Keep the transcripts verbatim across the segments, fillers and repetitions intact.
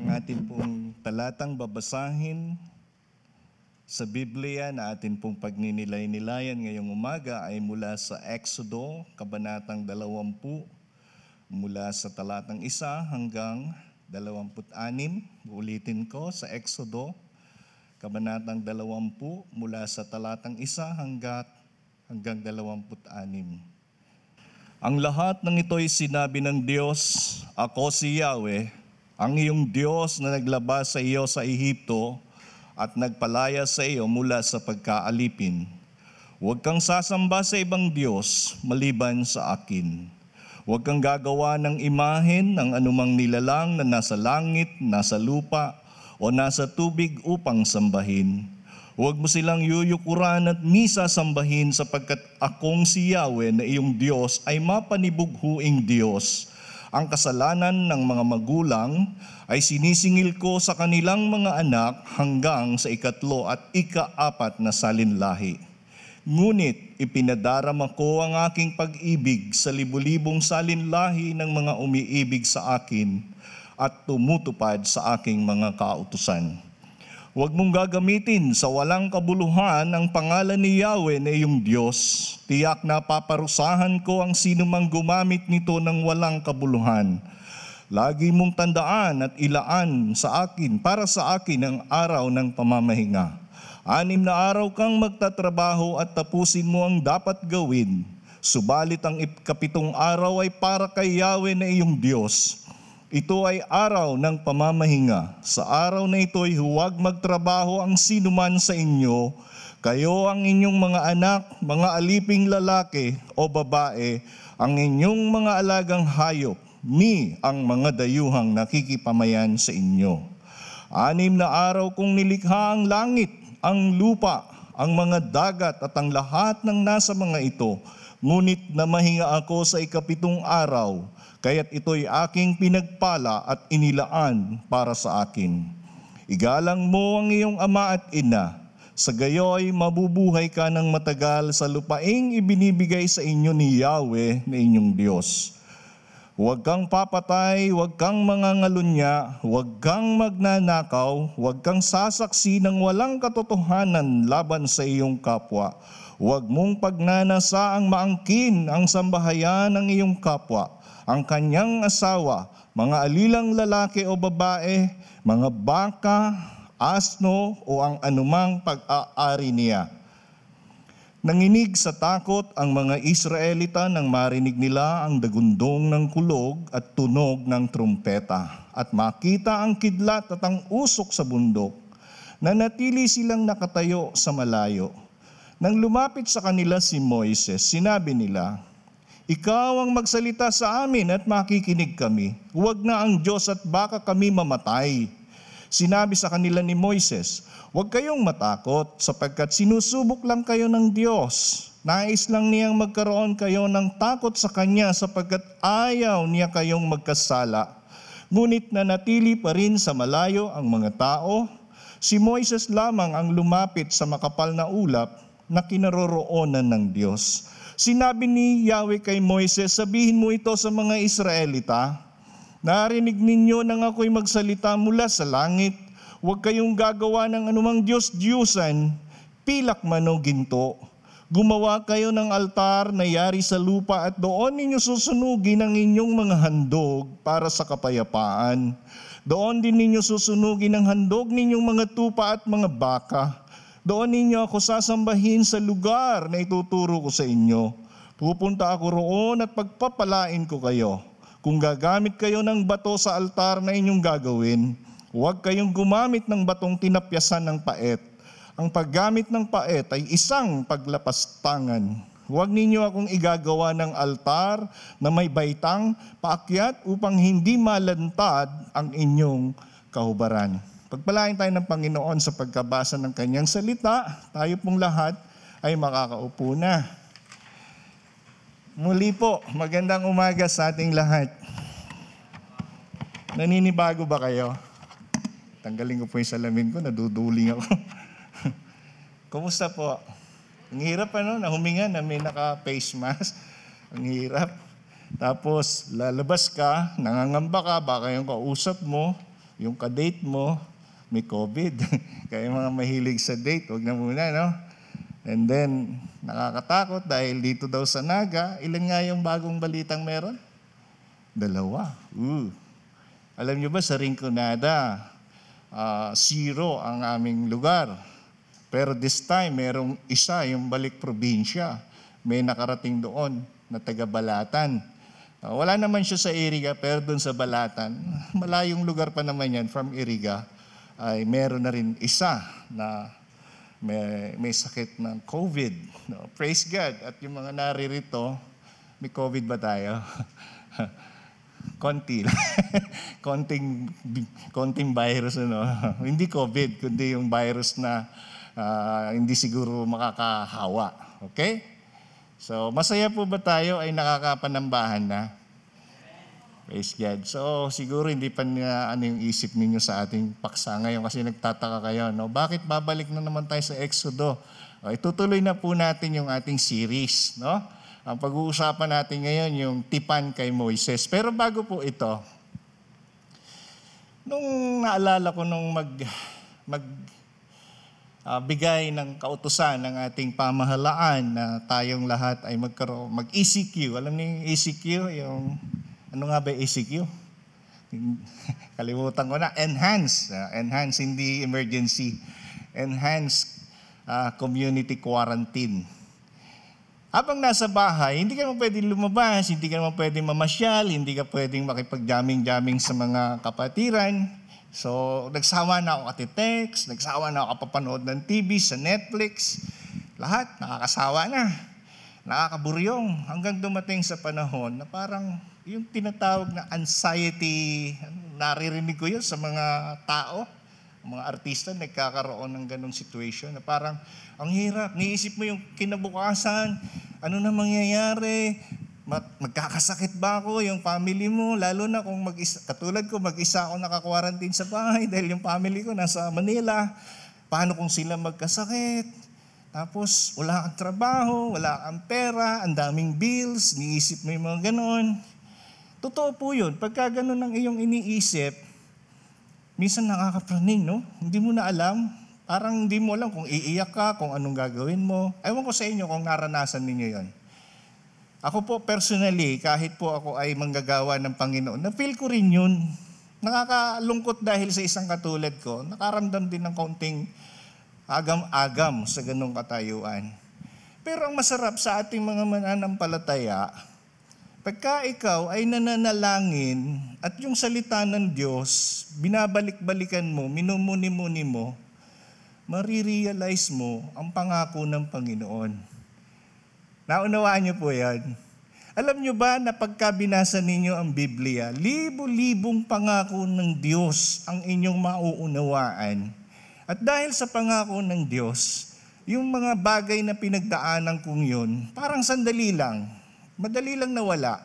ang atin pong talatang babasahin sa Biblia na atin pong pagninilay-nilayan ngayong umaga ay mula sa Exodo, Kabanatang twenty, mula sa talatang one hanggang twenty-six. Uulitin ko, sa Exodo, Kabanatang twenty, mula sa talatang one hanggang, hanggang twenty-six. Ang lahat ng ito'y sinabi ng Diyos, ako si Yahweh, ang iyong Diyos na naglabas sa iyo sa Ehipto, at nagpalaya sa iyo mula sa pagkaalipin. Huwag kang sasamba sa ibang Diyos maliban sa akin. Huwag kang gagawa ng imahen ng anumang nilalang na nasa langit, nasa lupa, o nasa tubig upang sambahin. Huwag mo silang yuyukuran at misasambahin sapagkat akong si Yahweh na iyong Diyos ay mapanibughuing Diyos. Ang kasalanan ng mga magulang ay sinisingil ko sa kanilang mga anak hanggang sa ikatlo at ikaapat na salinlahi. Ngunit ipinadarama ko ang aking pag-ibig sa libu-libong salinlahi ng mga umiibig sa akin at tumutupad sa aking mga kautusan. Huwag mong gagamitin sa walang kabuluhan ang pangalan ni Yahweh na iyong Diyos. Tiyak na paparusahan ko ang sinumang gumamit nito ng walang kabuluhan. Lagi mong tandaan at ilaan sa akin, para sa akin ang araw ng pamamahinga. Anim na araw kang magtatrabaho at tapusin mo ang dapat gawin. Subalit ang ikapitong araw ay para kay Yahweh na iyong Diyos. Ito ay araw ng pamamahinga. Sa araw na ito'y huwag magtrabaho ang sinuman sa inyo, kayo ang inyong mga anak, mga aliping lalaki o babae, ang inyong mga alagang hayop, ni ang mga dayuhang nakikipamayan sa inyo. Anim na araw kong nilikha ang langit, ang lupa, ang mga dagat at ang lahat ng nasa mga ito, ngunit namahinga ako sa ikapitong araw. Kaya't ito'y aking pinagpala at inilaan para sa akin. Igalang mo ang iyong ama at ina. Sa gayo'y mabubuhay ka ng matagal sa lupaing ibinibigay sa inyo ni Yahweh na inyong Diyos. Huwag kang papatay, huwag kang mangangalunya, huwag kang magnanakaw, huwag kang sasaksi ng walang katotohanan laban sa iyong kapwa. Huwag mong pagnanasaang maangkin ang sambahayan ng iyong kapwa, ang kanyang asawa, mga alilang lalaki o babae, mga baka, asno o ang anumang pag-aari niya. Nanginig sa takot ang mga Israelita nang marinig nila ang dagundong ng kulog at tunog ng trumpeta at makita ang kidlat at ang usok sa bundok. Nanatili silang nakatayo sa malayo. Nang lumapit sa kanila si Moises, sinabi nila, "Ikaw ang magsalita sa amin at makikinig kami. Huwag na ang Diyos at baka kami mamatay." Sinabi sa kanila ni Moises, "Huwag kayong matakot sapagkat sinusubok lang kayo ng Diyos. Nais lang niyang magkaroon kayo ng takot sa Kanya sapagkat ayaw niya kayong magkasala." Ngunit nanatili pa rin sa malayo ang mga tao. Si Moises lamang ang lumapit sa makapal na ulap na kinaroroonan ng Diyos. Sinabi ni Yahweh kay Moises, "Sabihin mo ito sa mga Israelita, narinig ninyo nang ako'y magsalita mula sa langit. Huwag kayong gagawa ng anumang Diyos-Diyusan, pilak man o ginto. Gumawa kayo ng altar na yari sa lupa at doon ninyo susunugin ang inyong mga handog para sa kapayapaan. Doon din ninyo susunugin ang handog ninyong mga tupa at mga baka. Doon ninyo ako sasambahin sa lugar na ituturo ko sa inyo. Pupunta ako roon at pagpapalain ko kayo. Kung gagamit kayo ng bato sa altar na inyong gagawin, huwag kayong gumamit ng batong tinapyasan ng paet. Ang paggamit ng paet ay isang paglapastangan. Huwag ninyo akong igagawa ng altar na may baitang paakyat upang hindi malantad ang inyong kahubaran." Pagpalain tayo ng Panginoon sa pagkabasa ng Kanyang salita, tayo pong lahat ay makakaupo na. Muli po, magandang umaga sa ating lahat. Naninibago ba kayo? Tanggalin ko po yung salamin ko, naduduling ako. Kumusta po? Ang hirap ano, nahuminga na may naka-face mask. Ang hirap. Tapos lalabas ka, nangangamba ka, baka yung kausap mo, yung kadate mo, may COVID. Kaya mga mahilig sa date, huwag na muna, no? And then, nakakatakot dahil dito daw sa Naga, ilan nga yung bagong balitang meron? Dalawa. Ooh. Alam nyo ba, sa Rinconada, uh, zero ang aming lugar. Pero this time, merong isa, yung balik probinsya. May nakarating doon na taga Balatan. Uh, wala naman siya sa Iriga, pero doon sa Balatan, malayong lugar pa naman yan, from Iriga, ay meron na rin isa na may, may sakit ng COVID. No, praise God. At yung mga naririto, may COVID ba tayo? Konti. konting, konting virus. Ano? Hindi COVID, kundi yung virus na uh, hindi siguro makakahawa. Okay? So, masaya po ba tayo ay nakakapanambahan na? Praise God. So, siguro hindi pa niya ano yung isip ninyo sa ating paksa ngayon kasi nagtataka kayo, no? Bakit babalik na naman tayo sa Exodo? O, itutuloy na po natin yung ating series, no? Ang pag-uusapan natin ngayon yung tipan kay Moises. Pero bago po ito, nung naalala ko nung mag mag uh, bigay ng kautusan ng ating pamahalaan na tayong lahat ay magkaroon mag-E C Q. Alam niyo yung E C Q, yung ano nga ba A C Q? Kalimutan ko na. Enhance. Uh, enhance, hindi emergency. Enhance uh, community quarantine. Habang nasa bahay, hindi ka naman pwedeng lumabas, hindi ka naman pwedeng mamasyal, hindi ka pwedeng makipag-jamming-jamming sa mga kapatiran. So, nagsawa na ako kati-text, nagsawa na ako kapapanood ng T V, sa Netflix. Lahat, nakakasawa na. Nakakaburyong. Hanggang dumating sa panahon na parang yung tinatawag na anxiety, naririnig ko yun sa mga tao, mga artista nagkakaroon ng ganong situation na parang ang hirap, niisip mo yung kinabukasan, ano na mangyayari, magkakasakit ba ako, yung family mo, lalo na kung mag-isa, katulad ko, mag-isa ako naka-quarantine sa bahay dahil yung family ko nasa Manila, paano kung sila magkasakit? Tapos, wala kang trabaho, wala kang pera, ang daming bills, niisip mo yung mga ganon. Totoo po yun. Pagka ganon ang iyong iniisip, minsan nakakapraning, no? Hindi mo na alam. Parang hindi mo alam kung iiyak ka, kung anong gagawin mo. Ewan ko sa inyo kung naranasan ninyo yon. Ako po personally, kahit po ako ay manggagawa ng Panginoon, na-feel ko rin yun. Nakakalungkot dahil sa isang katulad ko, nakaramdam din ng kaunting agam-agam sa ganong katayuan. Pero ang masarap sa ating mga mananampalataya, pagka ikaw ay nananalangin at yung salita ng Diyos, binabalik-balikan mo, minumuni-muni mo, marirealize mo ang pangako ng Panginoon. Naunawaan niyo po yan. Alam niyo ba na pagka binasa ninyo ang Biblia, libo-libong pangako ng Diyos ang inyong mauunawaan. At dahil sa pangako ng Diyos, yung mga bagay na pinagdaanan kong yun, parang sandali lang, madali lang nawala.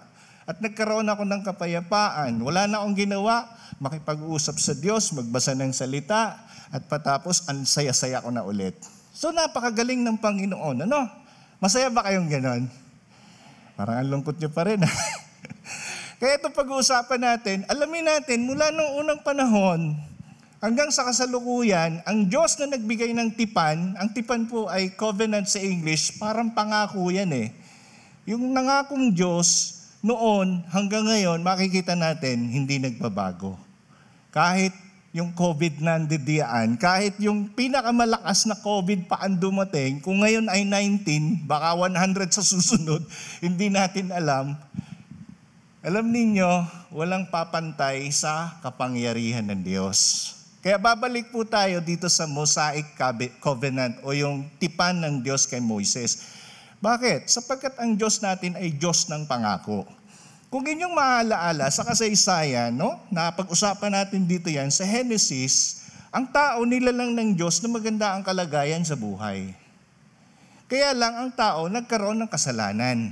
At nagkaroon ako ng kapayapaan. Wala na akong ginawa, makipag-usap sa Diyos, magbasa ng salita, at patapos, ang saya-saya ko na ulit. So napakagaling ng Panginoon. Ano? Masaya ba kayong ganon? Parang ang lungkot niyo pa rin. Kaya itong pag-uusapan natin, alamin natin, mula noong unang panahon, hanggang sa kasalukuyan, ang Diyos na nagbigay ng tipan, ang tipan po ay covenant sa English, parang pangako yan eh. Yung nangakong Diyos noon hanggang ngayon, makikita natin hindi nagbabago. Kahit yung COVID na nandidiyan, kahit yung pinakamalakas na COVID pa ang dumating, kung ngayon ay nineteen, baka one hundred sa susunod, hindi natin alam. Alam ninyo, walang papantay sa kapangyarihan ng Diyos. Kaya babalik po tayo dito sa Mosaic Covenant o yung tipan ng Diyos kay Moises. Bakit? Sapagkat ang Diyos natin ay Diyos ng pangako. Kung inyong maalaala sa kasaysayan, no? Napag-usapan natin dito yan, sa Genesis, ang tao nilalang ng Diyos na maganda ang kalagayan sa buhay. Kaya lang ang tao nagkaroon ng kasalanan.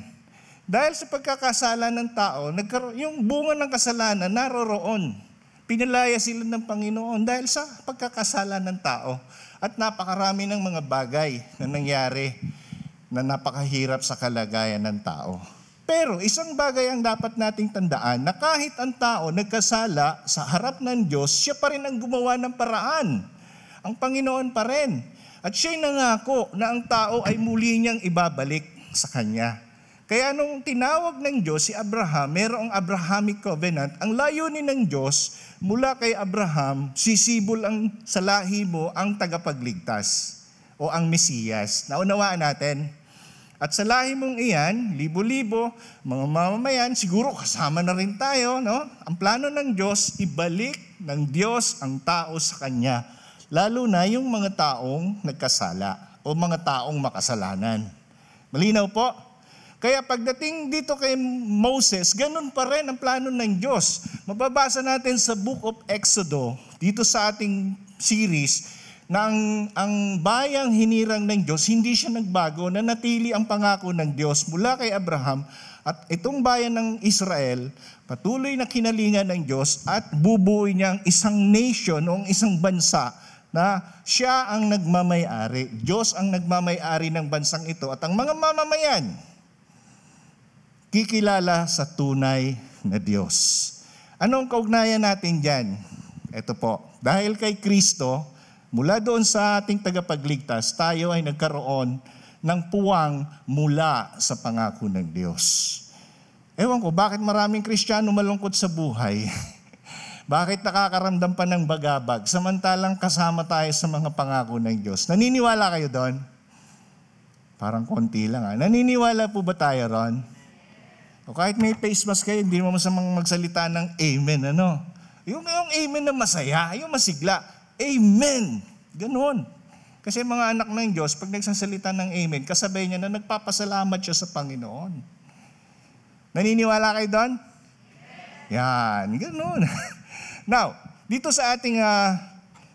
Dahil sa pagkakasala ng tao, nagkaroon, yung bunga ng kasalanan naroroon. Pinalaya sila ng Panginoon dahil sa pagkakasala ng tao at napakarami ng mga bagay na nangyari na napakahirap sa kalagayan ng tao. Pero isang bagay ang dapat nating tandaan na kahit ang tao nagkasala sa harap ng Diyos, siya pa rin ang gumawa ng paraan. Ang Panginoon pa rin. At siya'y nangako na ang tao ay muli niyang ibabalik sa Kanya. Kaya nung tinawag ng Diyos si Abraham, merong Abrahamic Covenant, ang layunin ng Diyos mula kay Abraham, sisibol ang sa lahi mo ang tagapagligtas o ang Mesiyas. Naunawaan natin. At sa lahi mong iyan, libo-libo, mga mamamayan, siguro kasama na rin tayo, no? Ang plano ng Diyos, ibalik ng Diyos ang tao sa Kanya. Lalo na yung mga taong nagkasala o mga taong makasalanan. Malinaw po? Kaya pagdating dito kay Moses, ganun pa rin ang plano ng Diyos. Mababasa natin sa Book of Exodo, dito sa ating series, na ang, ang bayang hinirang ng Diyos, hindi siya nagbago, nanatili ang pangako ng Diyos mula kay Abraham at itong bayan ng Israel, patuloy na kinalingan ng Diyos at bubuoy niyang isang nation o isang bansa na siya ang nagmamay-ari. Diyos ang nagmamay-ari ng bansang ito at ang mga mamamayan kikilala sa tunay na Diyos. Anong kaugnayan natin dyan? Ito po, dahil kay Kristo, mula doon sa ating tagapagligtas, tayo ay nagkaroon ng puwang mula sa pangako ng Diyos. Ewan ko, bakit maraming Kristiyano malungkot sa buhay? Bakit nakakaramdam pa ng bagabag? Samantalang kasama tayo sa mga pangako ng Diyos. Naniniwala kayo doon? Parang konti lang ha. Naniniwala po ba tayo ron? O kahit may face mask kayo, hindi mo masamang magsalita ng amen, ano? Yung, yung amen na masaya, yung masigla. Amen! Ganun. Kasi mga anak ng Diyos, pag nagsasalita ng amen, kasabay niya na nagpapasalamat siya sa Panginoon. Naniniwala kayo doon? Yan, ganun. Now, dito sa ating uh,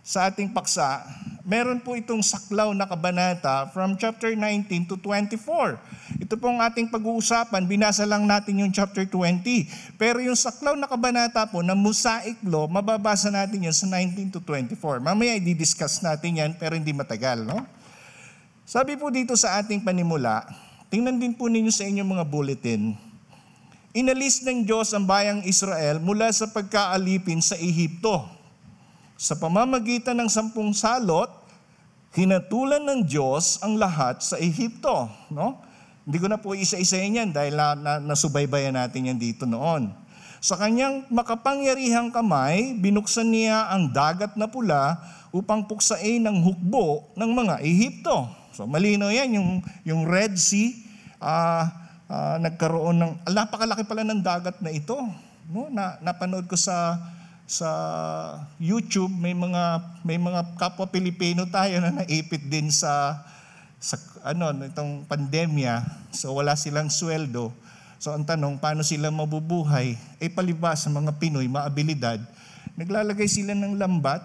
sa ating paksa, meron po itong saklaw na kabanata from chapter nineteen to twenty-four. Ito pong ating pag-uusapan, binasa lang natin yung chapter twenty. Pero yung saklaw na kabanata po ng Mosaic Law, mababasa natin yun sa nineteen to twenty-four. Mamaya i-discuss natin yan pero hindi matagal, no? Sabi po dito sa ating panimula, tingnan din po ninyo sa inyong mga bulletin. Inalis ng Diyos ang bayang Israel mula sa pagkaalipin sa Ehipto. Sa pamamagitan ng sampung salot, hinatulan ng Diyos ang lahat sa Ehipto. No? Hindi ko na po isa-isahin yan dahil na, na, nasubaybayan natin yan dito noon. Sa kanyang makapangyarihang kamay, binuksan niya ang dagat na pula upang puksain ang hukbo ng mga Ehipto. So malino yan, yung, yung Red Sea, uh, uh, nagkaroon ng, napakalaki pala ng dagat na ito. No? Na, napanood ko sa... sa YouTube may mga may mga kapwa Pilipino tayo na naipit din sa sa ano nitong pandemya, so wala silang sweldo. So ang tanong, paano sila mabubuhay? Eh palibas sa mga Pinoy maabilidad, naglalagay sila ng lambat.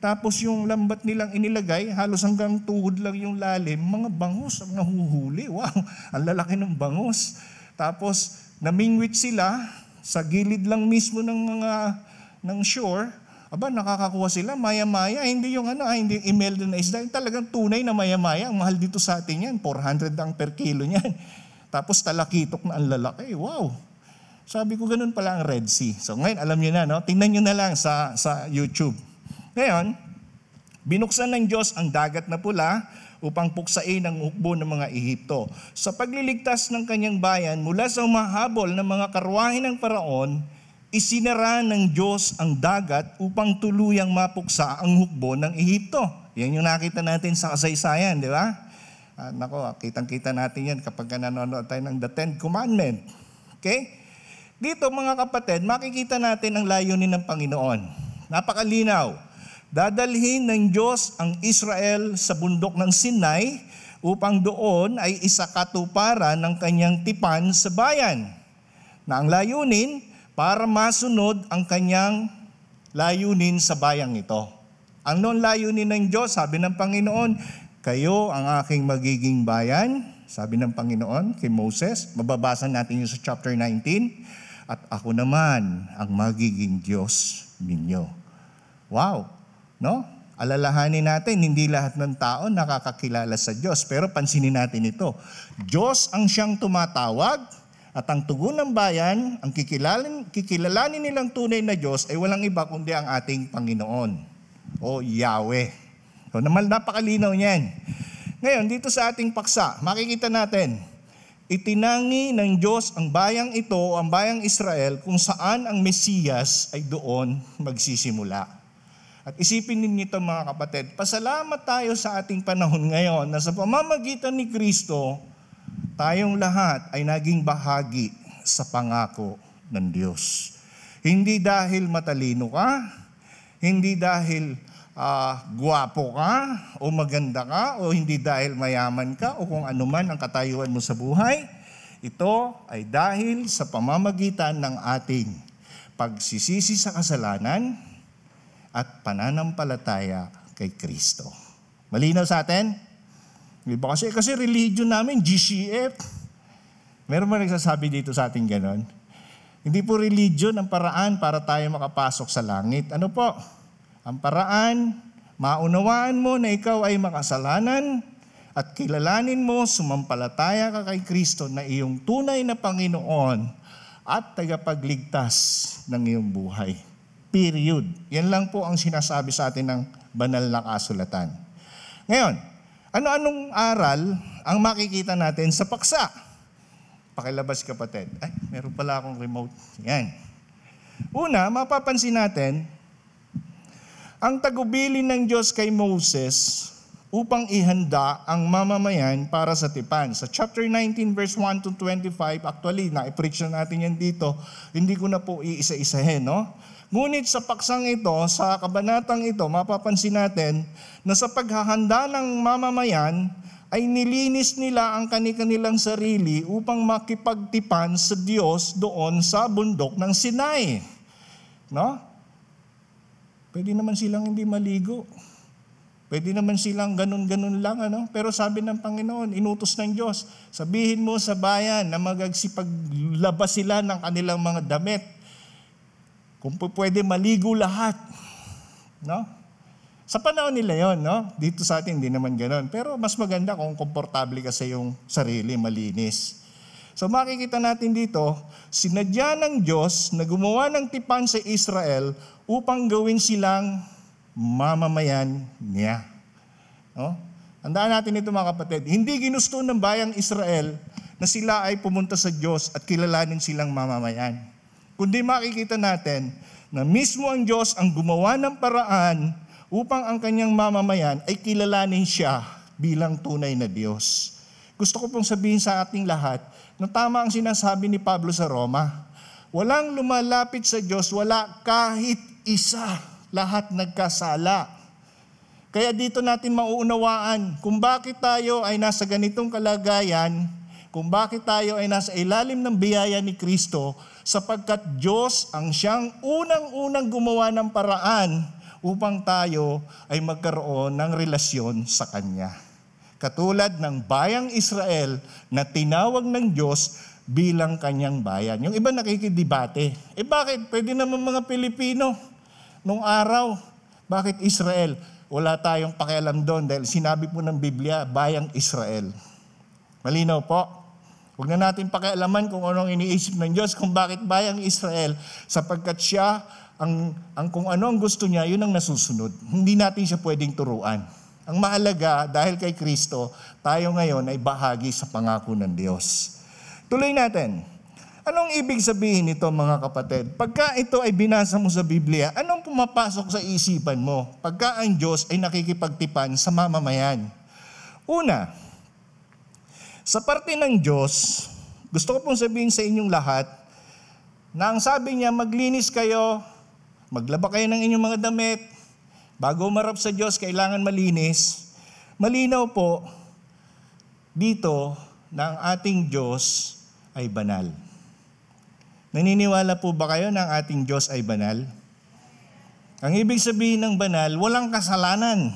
Tapos yung lambat nilang inilagay, halos hanggang tuhod lang yung lalim, mga bangus ang nahuhuli. Wow, ang lalaki ng bangus. Tapos namingwit sila sa gilid lang mismo ng mga ng shore, aba nakakakuha sila, maya-maya, hindi yung ano, hindi yung imelda na isda, talagang tunay na maya-maya, ang mahal dito sa atin yan, four hundred ang per kilo niyan. Tapos talakitok na ang lalaki, wow. Sabi ko ganun pala ang Red Sea. So ngayon alam niyo na, no? Tingnan niyo na lang sa sa YouTube. Ngayon, binuksan ng Diyos ang dagat na pula upang puksain ang hukbo ng mga Ehipto. Sa pagliligtas ng kanyang bayan mula sa umahabol ng mga karwahe ng paraon, isinara ng Diyos ang dagat upang tuluyang mapuksa ang hukbo ng Ehipto. Yan yung nakita natin sa kasaysayan, di ba? Ah, nako, kitang-kita natin yan kapag nanonood tayo ng the Ten Commandments. Okay? Dito mga kapatid, makikita natin ang layunin ng Panginoon. Napakalinaw. Dadalhin ng Diyos ang Israel sa bundok ng Sinai upang doon ay isakatuparan ng kanyang tipan sa bayan. Na ang layunin, para masunod ang kanyang layunin sa bayang ito. Ang noon layunin ng Diyos, sabi ng Panginoon, kayo ang aking magiging bayan, sabi ng Panginoon kay Moses, mababasa natin yun sa chapter nineteen, at ako naman ang magiging Diyos ninyo. Wow! No? Alalahanin natin, hindi lahat ng tao nakakakilala sa Diyos, pero pansinin natin ito. Diyos ang siyang tumatawag, At ang tugon ng bayan, ang kikilalanin, kikilalanin nilang tunay na Diyos ay walang iba kundi ang ating Panginoon o Yahweh. So, naman napakalinaw niyan. Ngayon, dito sa ating paksa, makikita natin, itinangi ng Diyos ang bayang ito, ang bayang Israel, kung saan ang Mesiyas ay doon magsisimula. At isipin ninyo ito mga kapatid, pasalamat tayo sa ating panahon ngayon na sa pamamagitan ni Kristo, tayong lahat ay naging bahagi sa pangako ng Diyos. Hindi dahil matalino ka, hindi dahil uh, guwapo ka, o maganda ka, o hindi dahil mayaman ka, o kung ano man ang katayuan mo sa buhay. Ito ay dahil sa pamamagitan ng ating pagsisisi sa kasalanan at pananampalataya kay Kristo. Malinaw sa atin? Diba? Kasi, kasi religion namin, G C F. Meron ba nagsasabi dito sa atin ganon? Hindi po religion ang paraan para tayo makapasok sa langit. Ano po? Ang paraan, maunawaan mo na ikaw ay makasalanan at kilalanin mo, sumampalataya ka kay Kristo na iyong tunay na Panginoon at tagapagligtas ng iyong buhay. Period. Yan lang po ang sinasabi sa atin ng banal na kasulatan. Ngayon, ano-anong aral ang makikita natin sa paksa? Pakilabas kapatid. Ay, meron pala akong remote. Yan. Una, mapapansin natin, ang tagubilin ng Diyos kay Moses upang ihanda ang mamamayan para sa tipan. Sa chapter nineteen, verse one to twenty-five, actually, na-preach na natin yan dito. Hindi ko na po iisa-isahin, no? Ngunit sa paksang ito, sa kabanatang ito, mapapansin natin na sa paghahanda ng mamamayan ay nilinis nila ang kani-kanilang sarili upang makipagtipan sa Diyos doon sa bundok ng Sinai. No? Pwede naman silang hindi maligo. Pwede naman silang ganun-ganun lang. Ano? Pero sabi ng Panginoon, inutos ng Diyos, sabihin mo sa bayan na magagsipaglabas sila ng kanilang mga damit. Kung pwede maligo lahat. No? Sa panahon nila yon, no? Dito sa atin, hindi naman ganon. Pero mas maganda kung komportable ka sa iyong sarili, malinis. So makikita natin dito, sinadya ng Diyos na gumawa ng tipan sa Israel upang gawin silang mamamayan niya. No? Tandaan natin ito mga kapatid, hindi ginusto ng bayang Israel na sila ay pumunta sa Diyos at kilalanin silang mamamayan. Kundi makikita natin na mismo ang Diyos ang gumawa ng paraan upang ang kanyang mamamayan ay kilalanin siya bilang tunay na Diyos. Gusto ko pong sabihin sa ating lahat na tama ang sinasabi ni Pablo sa Roma. Walang lumalapit sa Diyos, wala kahit isa, lahat nagkasala. Kaya dito natin mauunawaan kung bakit tayo ay nasa ganitong kalagayan, kung bakit tayo ay nasa ilalim ng biyaya ni Kristo, sapagkat Diyos ang siyang unang-unang gumawa ng paraan upang tayo ay magkaroon ng relasyon sa Kanya. Katulad ng bayang Israel na tinawag ng Diyos bilang Kanyang bayan. Yung iba nakikidebate, eh bakit? Pwede naman mga Pilipino nung araw. Bakit Israel? Wala tayong pakialam doon dahil sinabi po ng Biblia, bayang Israel. Malinaw po. Huwag na natin pakialaman kung anong iniisip ng Diyos, kung bakit bayang Israel, sapagkat siya, ang, ang kung ano ang gusto niya, yun ang nasusunod. Hindi natin siya pwedeng turuan. Ang mahalaga, dahil kay Kristo, tayo ngayon ay bahagi sa pangako ng Diyos. Tuloy natin. Anong ibig sabihin nito mga kapatid? Pagka ito ay binasa mo sa Biblia, anong pumapasok sa isipan mo? Pagka ang Diyos ay nakikipagtipan sa mamamayan. Una, sa parte ng Diyos, gusto ko pong sabihin sa inyong lahat na ang sabi niya, maglinis kayo, maglaba kayo ng inyong mga damit, bago umarap sa Diyos, kailangan malinis. Malinaw po dito na ang ating Diyos ay banal. Naniniwala po ba kayo na ang ating Diyos ay banal? Ang ibig sabihin ng banal, walang kasalanan.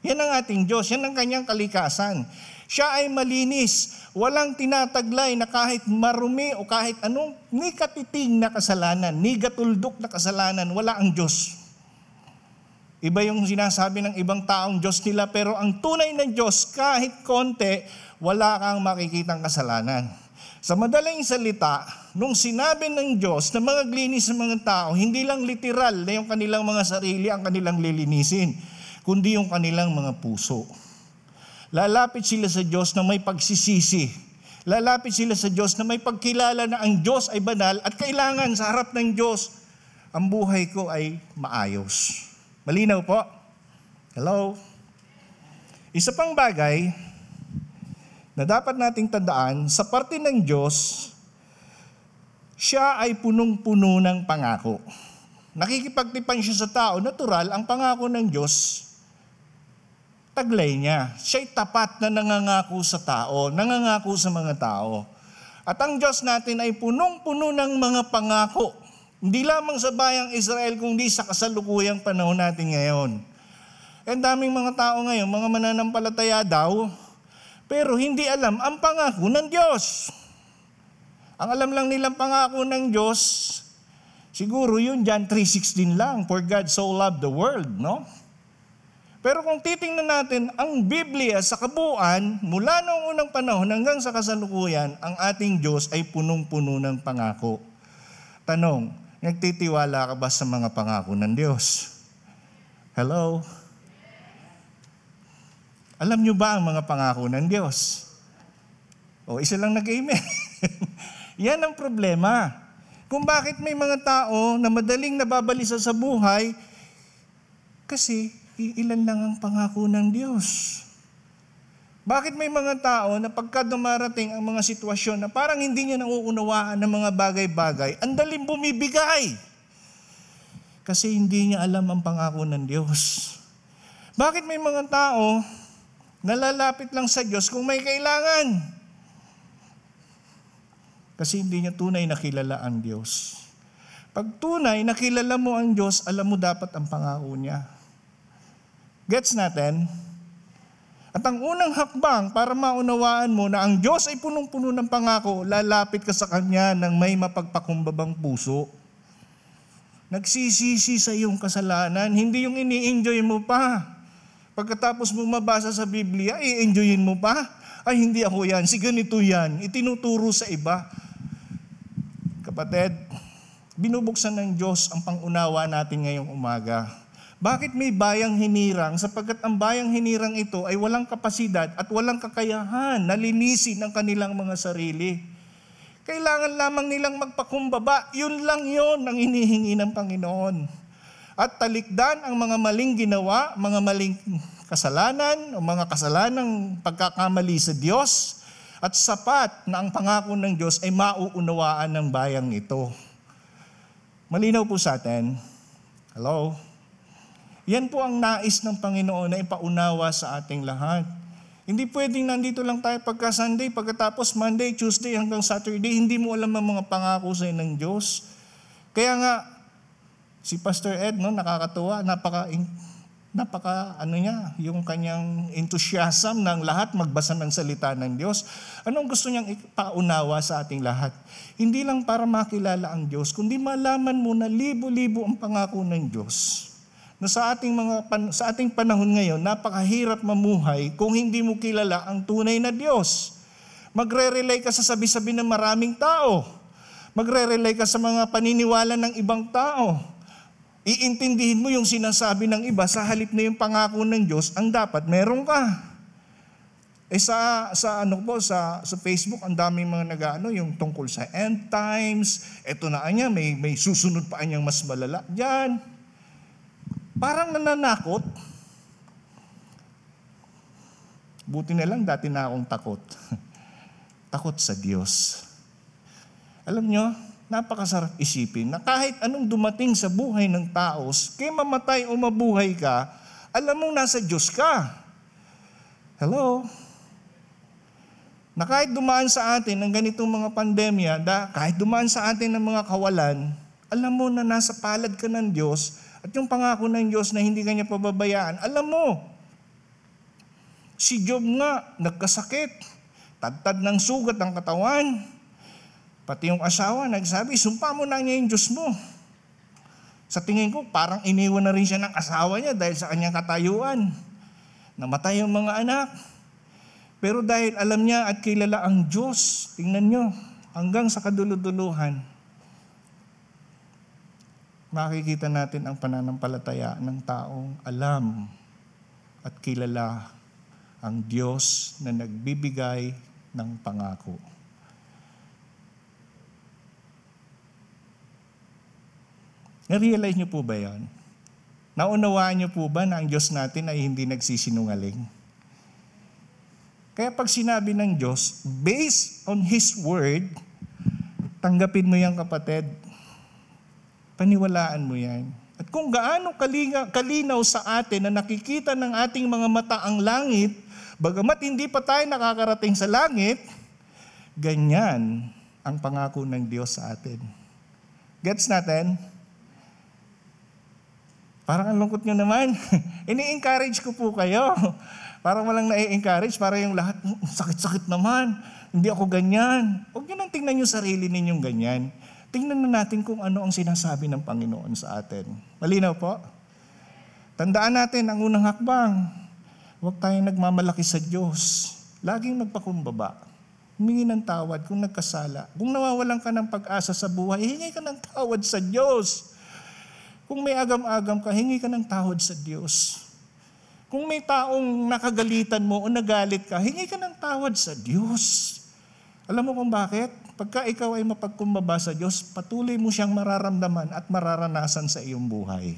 Yan ang ating Diyos, yan ang kanyang kalikasan. Siya ay malinis, walang tinataglay na kahit marumi o kahit anong ni katiting na kasalanan, ni gatuldok na kasalanan, wala ang Diyos. Iba yung sinasabi ng ibang taong Diyos nila, pero ang tunay na Diyos, kahit konti, wala kang makikitang kasalanan. Sa madaling salita, nung sinabi ng Diyos na magaglinis ng mga tao, hindi lang literal na yung kanilang mga sarili ang kanilang lilinisin, kundi yung kanilang mga puso. Lalapit sila sa Diyos na may pagsisisi. Lalapit sila sa Diyos na may pagkilala na ang Diyos ay banal at kailangan sa harap ng Diyos, ang buhay ko ay maayos. Malinaw po? Hello? Isa pang bagay na dapat nating tandaan, sa parte ng Diyos, siya ay punong-puno ng pangako. Nakikipagtipan siya sa tao, natural, ang pangako ng Diyos, taglay niya. Siya'y tapat na nangangako sa tao, nangangako sa mga tao. At ang Diyos natin ay punong-puno ng mga pangako. Hindi lamang sa bayang Israel, kundi sa kasalukuyang panahon natin ngayon. Ang daming mga tao ngayon, mga mananampalataya daw, pero hindi alam ang pangako ng Diyos. Ang alam lang nilang pangako ng Diyos, siguro yun John three sixteen lang, for God so loved the world, no? Pero kung titingnan natin ang Biblia sa kabuuan, mula noong unang panahon hanggang sa kasalukuyan, ang ating Diyos ay punong-puno ng pangako. Tanong, nagtitiwala ka ba sa mga pangako ng Diyos? Hello? Alam nyo ba ang mga pangako ng Diyos? O, isa lang nag-amen. Yan ang problema. Kung bakit may mga tao na madaling nababalisa sa buhay, kasi ilan lang ang pangako ng Diyos. Bakit may mga tao na pagka dumarating ang mga sitwasyon na parang hindi niya nauunawaan ng mga bagay-bagay, ang daling bumibigay? Kasi hindi niya alam ang pangako ng Diyos. Bakit may mga tao nalalapit lang sa Diyos kung may kailangan? Kasi hindi niya tunay na kilala ang Diyos. Pag tunay na kilala mo ang Diyos, alam mo dapat ang pangako niya. Gets natin? At ang unang hakbang para maunawaan mo na ang Diyos ay punong-puno ng pangako, lalapit ka sa Kanya ng may mapagpakumbabang puso. Nagsisisi sa iyong kasalanan, hindi yung ini-enjoy mo pa. Pagkatapos mo mabasa sa Biblia, i-enjoyin mo pa? Ay, hindi ako yan. Si ganito yan. Itinuturo sa iba. Kapatid, binubuksan ng Diyos ang pangunawa natin ngayong umaga. Bakit may bayang hinirang? Sapagkat ang bayang hinirang ito ay walang kapasidad at walang kakayahan na linisin ang kanilang mga sarili. Kailangan lamang nilang magpakumbaba. Yun lang yun ang hinihingi ng Panginoon. At talikdan ang mga maling ginawa, mga maling kasalanan o mga kasalanang pagkakamali sa Diyos, at sapat na ang pangako ng Diyos ay mauunawaan ng bayang ito. Malinaw po sa atin. Hello? Yan po ang nais ng Panginoon na ipaunawa sa ating lahat. Hindi pwedeng nandito lang tayo pagka Sunday, pagkatapos Monday, Tuesday hanggang Saturday, hindi mo alam ang mga pangako sa'yo ng Diyos. Kaya nga, si Pastor Ed, no, nakakatuwa, napaka, napaka ano niya, yung kanyang enthusiasm ng lahat magbasa ng salita ng Diyos. Anong gusto niyang ipaunawa sa ating lahat? Hindi lang para makilala ang Diyos, kundi malaman mo na libo-libo ang pangako ng Diyos. Na sa ating mga sa ating panahon ngayon, napakahirap mamuhay kung hindi mo kilala ang tunay na Diyos. Magre-relay ka sa sabi-sabi ng maraming tao. Magre-relay ka sa mga paniniwala ng ibang tao. Iintindihin mo yung sinasabi ng iba sa halip na yung pangako ng Diyos ang dapat meron ka. Eh sa sa ano po sa sa Facebook ang daming mga nag-aano yung tungkol sa end times, eto na anya may may susunod pa anyang mas malala diyan. Parang nananakot. Buti na lang dati na akong takot. Takot sa Diyos. Alam nyo, napakasarap isipin na kahit anong dumating sa buhay ng tao, kaya mamatay o mabuhay ka, alam mong nasa Diyos ka. Hello? Na kahit dumaan sa atin ng ganitong mga pandemya, da, kahit dumaan sa atin ng mga kawalan, alam mo na nasa palad ka ng Diyos at yung pangako ng Diyos na hindi kanya pababayaan, alam mo, si Job nga, nagkasakit, tadtad ng sugat ang katawan, pati yung asawa, nagsabi, sumpa mo na niya yung Diyos mo. Sa tingin ko, parang iniwan na rin siya ng asawa niya dahil sa kanyang katayuan. Namatay yung mga anak. Pero dahil alam niya at kilala ang Diyos, tingnan niyo, hanggang sa kaduluduluhan, makikita natin ang pananampalataya ng taong alam at kilala ang Diyos na nagbibigay ng pangako. Na-realize niyo po ba yan? Naunawaan niyo po ba na ang Diyos natin ay hindi nagsisinungaling? Kaya pag sinabi ng Diyos, based on His Word, tanggapin mo yan, kapatid. Paniwalaan mo yan. At kung gaano kalinaw sa atin na nakikita ng ating mga mata ang langit, bagamat hindi pa tayo nakakarating sa langit, ganyan ang pangako ng Diyos sa atin. Gets natin? Parang ang lungkot nyo naman. Ini-encourage ko po kayo. Parang walang na-encourage, para yung lahat, sakit-sakit naman, hindi ako ganyan. Huwag nyo nang tingnan yung sarili ninyong ganyan. Tingnan na natin kung ano ang sinasabi ng Panginoon sa atin. Malinaw po? Tandaan natin ang unang hakbang. Huwag tayong nagmamalaki sa Diyos. Laging magpakumbaba. Humingi ng tawad kung nagkasala. Kung nawawalan ka ng pag-asa sa buhay, hingi ka ng tawad sa Diyos. Kung may agam-agam ka, hingi ka ng tawad sa Diyos. Kung may taong nakagalitan mo o nagalit ka, hingi ka ng tawad sa Diyos. Alam mo kung bakit? Pagka ikaw ay mapagkumbaba sa Diyos, patuloy mo siyang mararamdaman at mararanasan sa iyong buhay.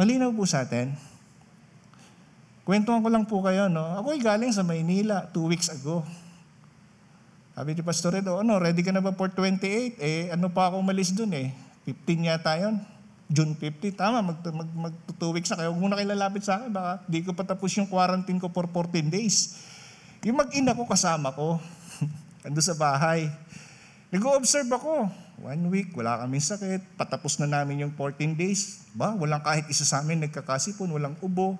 Malinaw po sa atin? Kwentuhan ko lang po kayo, no? Ako'y galing sa Manila two weeks ago. Sabi ni Pastor Red, oh, ano, ready ka na ba for twenty-eight? Eh, ano pa ako umalis dun eh? fifteen yata yun. June fifteenth, tama, mag-two mag, mag, weeks na kayo. Huwag muna kayo lalapit sa akin, baka di ko pa tapos yung quarantine ko for fourteen days. Yung mag-ina ko, kasama ko. Ando sa bahay. Nag-o-observe ako. One week, wala kaming sakit. Patapos na namin yung fourteen days. Ba, walang kahit isa sa amin nagkakasipon, walang ubo.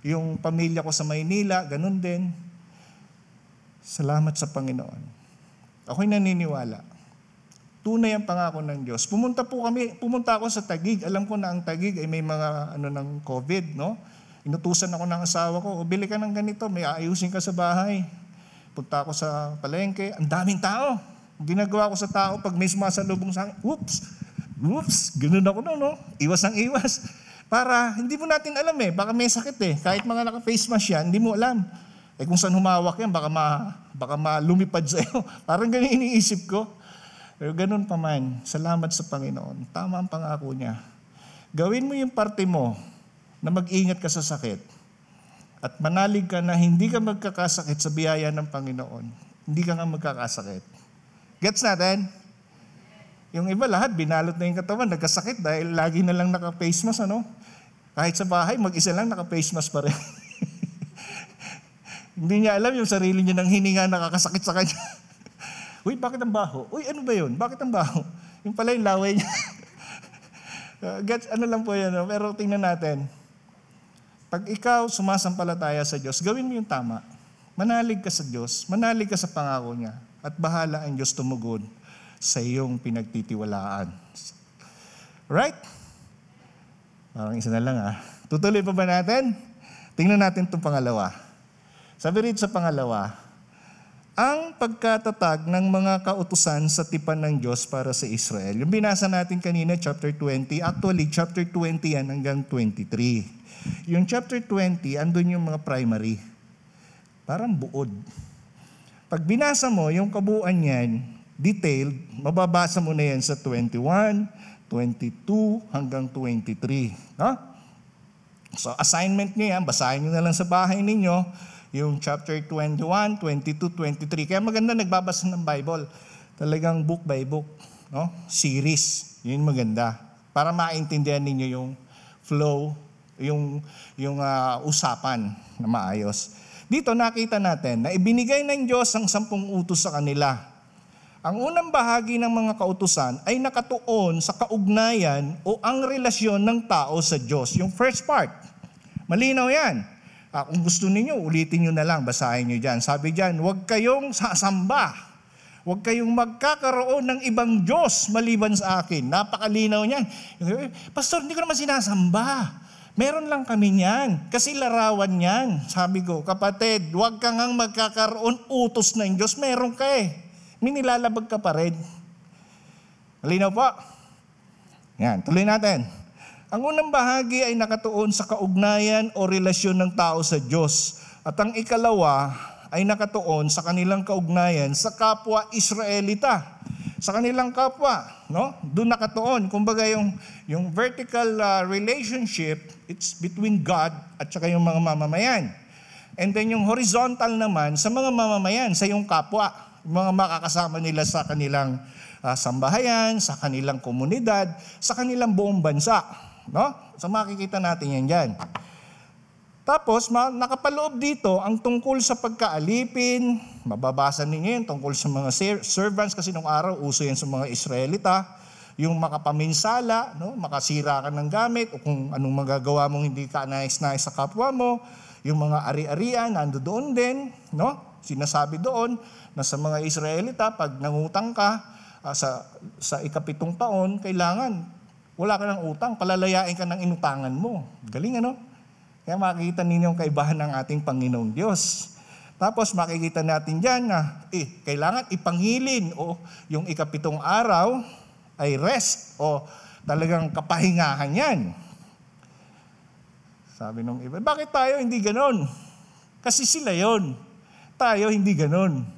Yung pamilya ko sa Maynila, ganun din. Salamat sa Panginoon. Ako'y naniniwala. Tunay ang pangako ng Diyos. Pumunta po kami, pumunta ako sa Taguig. Alam ko na ang Taguig ay may mga ano ng COVID, no? Inutusan ako ng asawa ko, o bili ka ng ganito, may aayusin ka sa bahay. Punta ako sa palengke, ang daming tao. Ginagawa ko sa tao pag may sumasalubong sa akin, whoops, whoops, ganun ako na, no? Iwas ng iwas. Para, hindi mo natin alam eh, baka may sakit eh. Kahit mga naka-face mask yan, hindi mo alam. Eh kung saan humawak yan, baka, ma, baka malumipad sa'yo. Parang ganun iniisip ko. Pero ganun pa man, salamat sa Panginoon. Tama ang pangako niya. Gawin mo yung parte mo na mag-ingat ka sa sakit at manalig ka na hindi ka magkakasakit sa biyaya ng Panginoon. Hindi ka nga magkakasakit. Gets natin? Yung iba lahat, binalot na yung katawan, nagkasakit dahil lagi na lang naka-face mask, ano? Kahit sa bahay, mag-isa lang naka-face mask pa rin. Hindi niya alam yung sarili niya ng hininga nakakasakit sa kanya. Uy, bakit ang baho? Uy, ano ba yun? Bakit ang baho? Yung pala yung laway niya. uh, gets, ano lang po yan. No? Pero tingnan natin. Pag ikaw sumasampalataya sa Diyos, gawin mo yung tama. Manalig ka sa Diyos. Manalig ka sa pangako niya. At bahala ang Diyos tumugod sa iyong pinagtitiwalaan. Right? Parang isa na lang ah. Tutuloy pa ba natin? Tingnan natin itong pangalawa. Sabi rito sa pangalawa, ang pagkatatag ng mga kautusan sa tipan ng Diyos para sa Israel. Yung binasa natin kanina, chapter twenty. Actually, chapter twenty yan hanggang twenty-three. Yung chapter twenty, andun yung mga primary. Parang buod. Pag binasa mo, yung kabuuan yan, detailed, mababasa mo na yan sa twenty-one, twenty-two, hanggang twenty-three. Huh? So, assignment nyo yan, basahin nyo na lang sa bahay ninyo. Yung chapter twenty-one, twenty-two, twenty-three. Kaya maganda nagbabasa ng Bible. Talagang book by book, no? Series. Yun maganda. Para maintindihan ninyo yung flow, yung yung uh, usapan na maayos. Dito nakita natin na ibinigay ng Diyos ang sampung utos sa kanila. Ang unang bahagi ng mga kautusan ay nakatuon sa kaugnayan o ang relasyon ng tao sa Diyos. Yung first part. Malinaw yan. Ah, kung gusto niyo ulitin niyo na lang, basahin niyo diyan. Sabi diyan, huwag kayong sasamba. Huwag kayong magkakaroon ng ibang Diyos maliban sa akin. Napakalinaw niyan. Pastor, hindi ko naman sinasamba. Meron lang kami niyan. Kasi larawan niyan. Sabi ko, kapatid, huwag kang magkakaroon utos ng Diyos. Meron ka eh. may nilalabag ka pa rin. Malinaw po? Yan, tuloy natin. Ang unang bahagi ay nakatuon sa kaugnayan o relasyon ng tao sa Diyos. At ang ikalawa ay nakatuon sa kanilang kaugnayan sa kapwa Israelita. Sa kanilang kapwa, no? Doon nakatuon. Kumbaga yung, yung vertical uh, relationship, it's between God at saka yung mga mamamayan. And then yung horizontal naman sa mga mamamayan, sa yung kapwa, mga makakasama nila sa kanilang uh, sambahayan, sa kanilang komunidad, sa kanilang buong bansa. No? So makikita natin yan dyan. Tapos nakapaloob dito ang tungkol sa pagkaalipin. Mababasa ninyo yun tungkol sa mga servants kasi nung araw uso yan sa mga Israelita. Yung makapaminsala, no? Makasira ka ng gamit o kung anong magagawa mong hindi ka nais-nais sa kapwa mo. Yung mga ari-arian, nando doon din. No? Sinasabi doon na sa mga Israelita pag nangutang ka uh, sa, sa ikapitong taon, kailangan wala ka ng utang, palalayain ka ng inutangan mo. Galing ano? Kaya makikita ninyo ang kaibahan ng ating Panginoong Diyos. Tapos makikita natin dyan na eh, kailangan ipanghilin o yung ikapitong araw ay rest o talagang kapahingahan yan. Sabi nung iba, bakit tayo hindi ganon? Kasi sila yon. Tayo hindi ganon.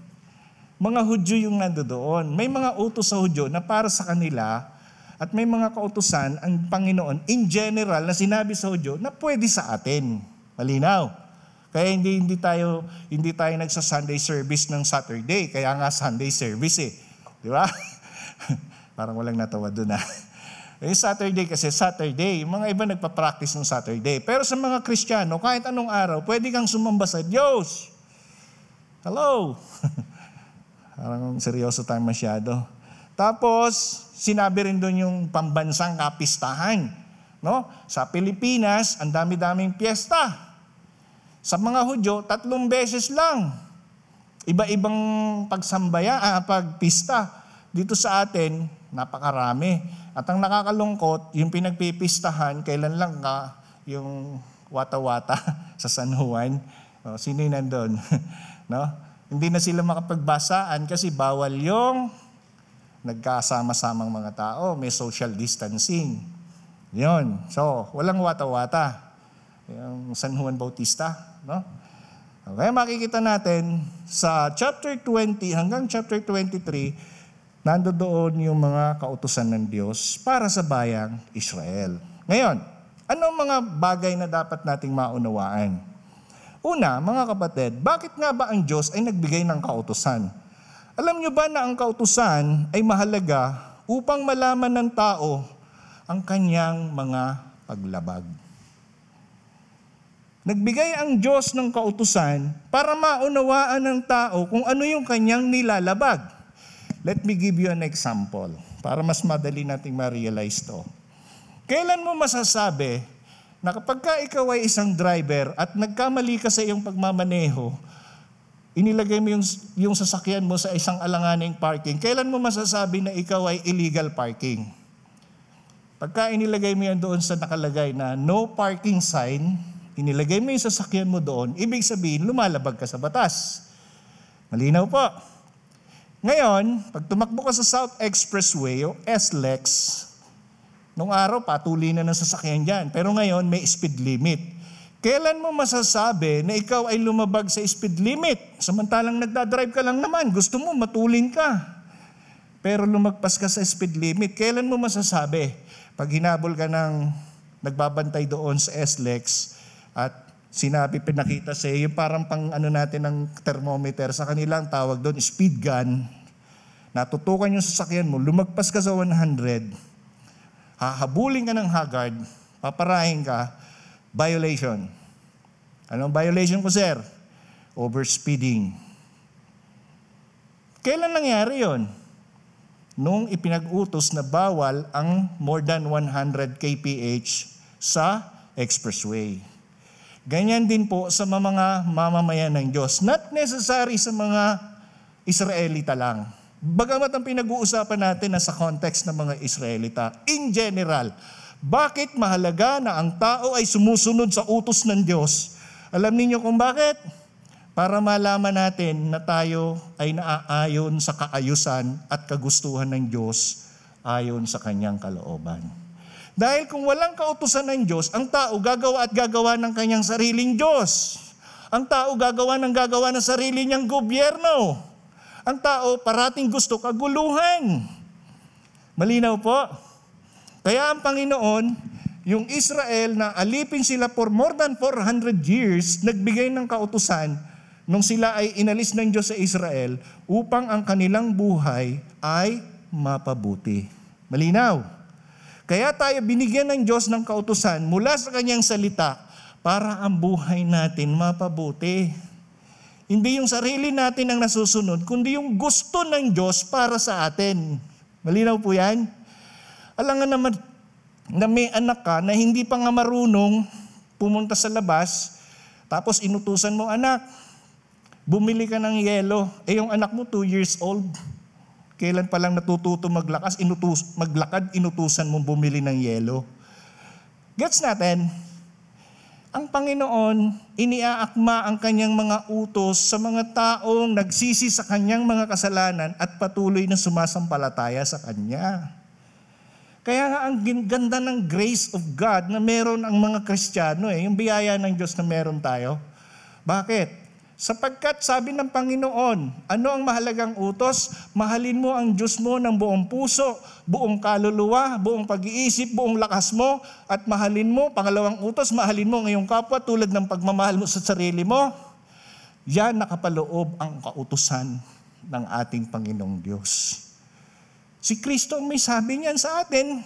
Mga Hudyo yung nandoon. May mga utos sa Hudyo na para sa kanila. At may mga kautusan ang Panginoon in general na sinabi sa Hudyo na pwede sa atin. Malinaw. Kaya hindi hindi tayo hindi tayo nagsa-Sunday service ng Saturday, kaya nga Sunday service eh. 'Di ba? Parang walang natawa doon ah. Yung Saturday kasi Saturday, mga iba nagpa-practice ng Saturday. Pero sa mga Kristiyano, kahit anong araw, pwede kang sumamba sa Diyos. Hello. Parang seryoso tayo masyado. Tapos, sinabi rin doon yung pambansang kapistahan. No? Sa Pilipinas, ang dami-daming piyesta. Sa mga Hudyo, tatlong beses lang. Iba-ibang pagsambaya, ah, pagpista. Dito sa atin, napakarami. At ang nakakalungkot, yung pinagpipistahan, kailan lang ka yung wata-wata sa San Juan. O, sino yung nandun? No? Hindi na sila makapagbasaan kasi bawal yung nagkasama-samang mga tao, may social distancing. Yun. So, walang wata-wata. Yung San Juan Bautista. No? Okay, makikita natin sa chapter twenty hanggang chapter twenty-three, nandoon yung mga kautusan ng Diyos para sa bayang Israel. Ngayon, anong mga bagay na dapat nating maunawaan? Una, mga kapatid, bakit nga ba ang Diyos ay nagbigay ng kautusan? Alam niyo ba na ang kautusan ay mahalaga upang malaman ng tao ang kanyang mga paglabag? Nagbigay ang Diyos ng kautusan para maunawaan ng tao kung ano yung kanyang nilalabag. Let me give you an example para mas madali nating ma-realize to. Kailan mo masasabi na kapag ka ikaw ay isang driver at nagkamali ka sa iyong pagmamaneho, inilagay mo yung, yung sasakyan mo sa isang alanganing parking, kailan mo masasabi na ikaw ay illegal parking? Pagka inilagay mo yan doon sa nakalagay na no parking sign, inilagay mo yung sasakyan mo doon, ibig sabihin lumalabag ka sa batas. Malinaw po. Ngayon, pag tumakbo ka sa South Express Way o S L E X, nung araw patuloy na ng sasakyan dyan, pero ngayon may speed limit. Kailan mo masasabi na ikaw ay lumabag sa speed limit? Samantalang nagdadrive ka lang naman, gusto mo matulin ka. Pero lumagpas ka sa speed limit, kailan mo masasabi? Pag hinabol ka ng nagbabantay doon sa S L E X at sinabi, pinakita sa'yo, yung parang pang ano natin ng thermometer, sa kanilang tawag doon, speed gun, natutukan yung sasakyan mo, lumagpas ka sa one hundred, hahabulin ka ng haggard, paparahin ka, violation. Anong violation ko, sir? Overspeeding. Kailan nangyari yon? Nung ipinag-utos na bawal ang more than one hundred kilometers per hour sa expressway. Ganyan din po sa mga mamamayan ng Diyos. Not necessary sa mga Israelita lang. Bagamat ang pinag-uusapan natin na sa context ng mga Israelita, in general, bakit mahalaga na ang tao ay sumusunod sa utos ng Diyos? Alam niyo kung bakit? para malaman natin na tayo ay naaayon sa kaayusan at kagustuhan ng Diyos ayon sa kanyang kalooban. Dahil kung walang kautusan ng Diyos, ang tao gagawa at gagawa ng kanyang sariling Diyos. Ang tao gagawa ng gagawa ng sarili niyang gobyerno. Ang tao parating gusto kaguluhan. Malinaw po? Kaya ang Panginoon, yung Israel na alipin sila for more than four hundred years, nagbigay ng kautusan nung sila ay inalis ng Diyos sa Israel upang ang kanilang buhay ay mapabuti. Malinaw? Kaya tayo binigyan ng Diyos ng kautusan mula sa kanyang salita para ang buhay natin mapabuti. Hindi yung sarili natin ang nasusunod, kundi yung gusto ng Diyos para sa atin. Malinaw po yan? Alam nga naman na may anak ka na hindi pa nga marunong pumunta sa labas, tapos inutusan mo, anak, bumili ka ng yelo. Eh yung anak mo, two years old. Kailan pa lang natututo maglakas, inutus, maglakad, inutusan mo bumili ng yelo. Gets natin? Ang Panginoon, iniaakma ang kanyang mga utos sa mga taong nagsisi sa kanyang mga kasalanan at patuloy na sumasampalataya sa kanya. Kaya nga ang ganda ng grace of God na meron ang mga Kristiyano, eh, yung biyaya ng Diyos na meron tayo. Bakit? Sapagkat sabi ng Panginoon, ano ang mahalagang utos? Mahalin mo ang Diyos mo ng buong puso, buong kaluluwa, buong pag-iisip, buong lakas mo, at mahalin mo, pangalawang utos, mahalin mo ang iyong kapwa tulad ng pagmamahal mo sa sarili mo. Yan nakapaloob ang kautusan ng ating Panginoong Diyos. Si Kristo ang may sabi niyan sa atin.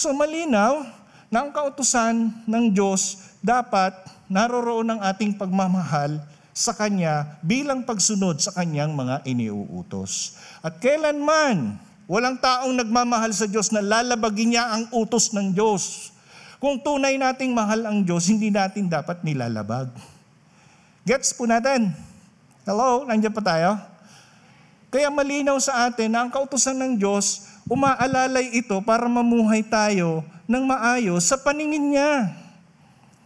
So malinaw na ang kautusan ng Diyos dapat naroroon ng ating pagmamahal sa Kanya bilang pagsunod sa Kanyang mga iniuutos. At kailanman, walang taong nagmamahal sa Diyos na lalabagin niya ang utos ng Diyos. Kung tunay nating mahal ang Diyos, hindi natin dapat nilalabag. Gets po natin? Hello? Nandiyan pa tayo? Kaya malinaw sa atin na ang kautusan ng Diyos, umaalalay ito para mamuhay tayo ng maayos sa paningin niya.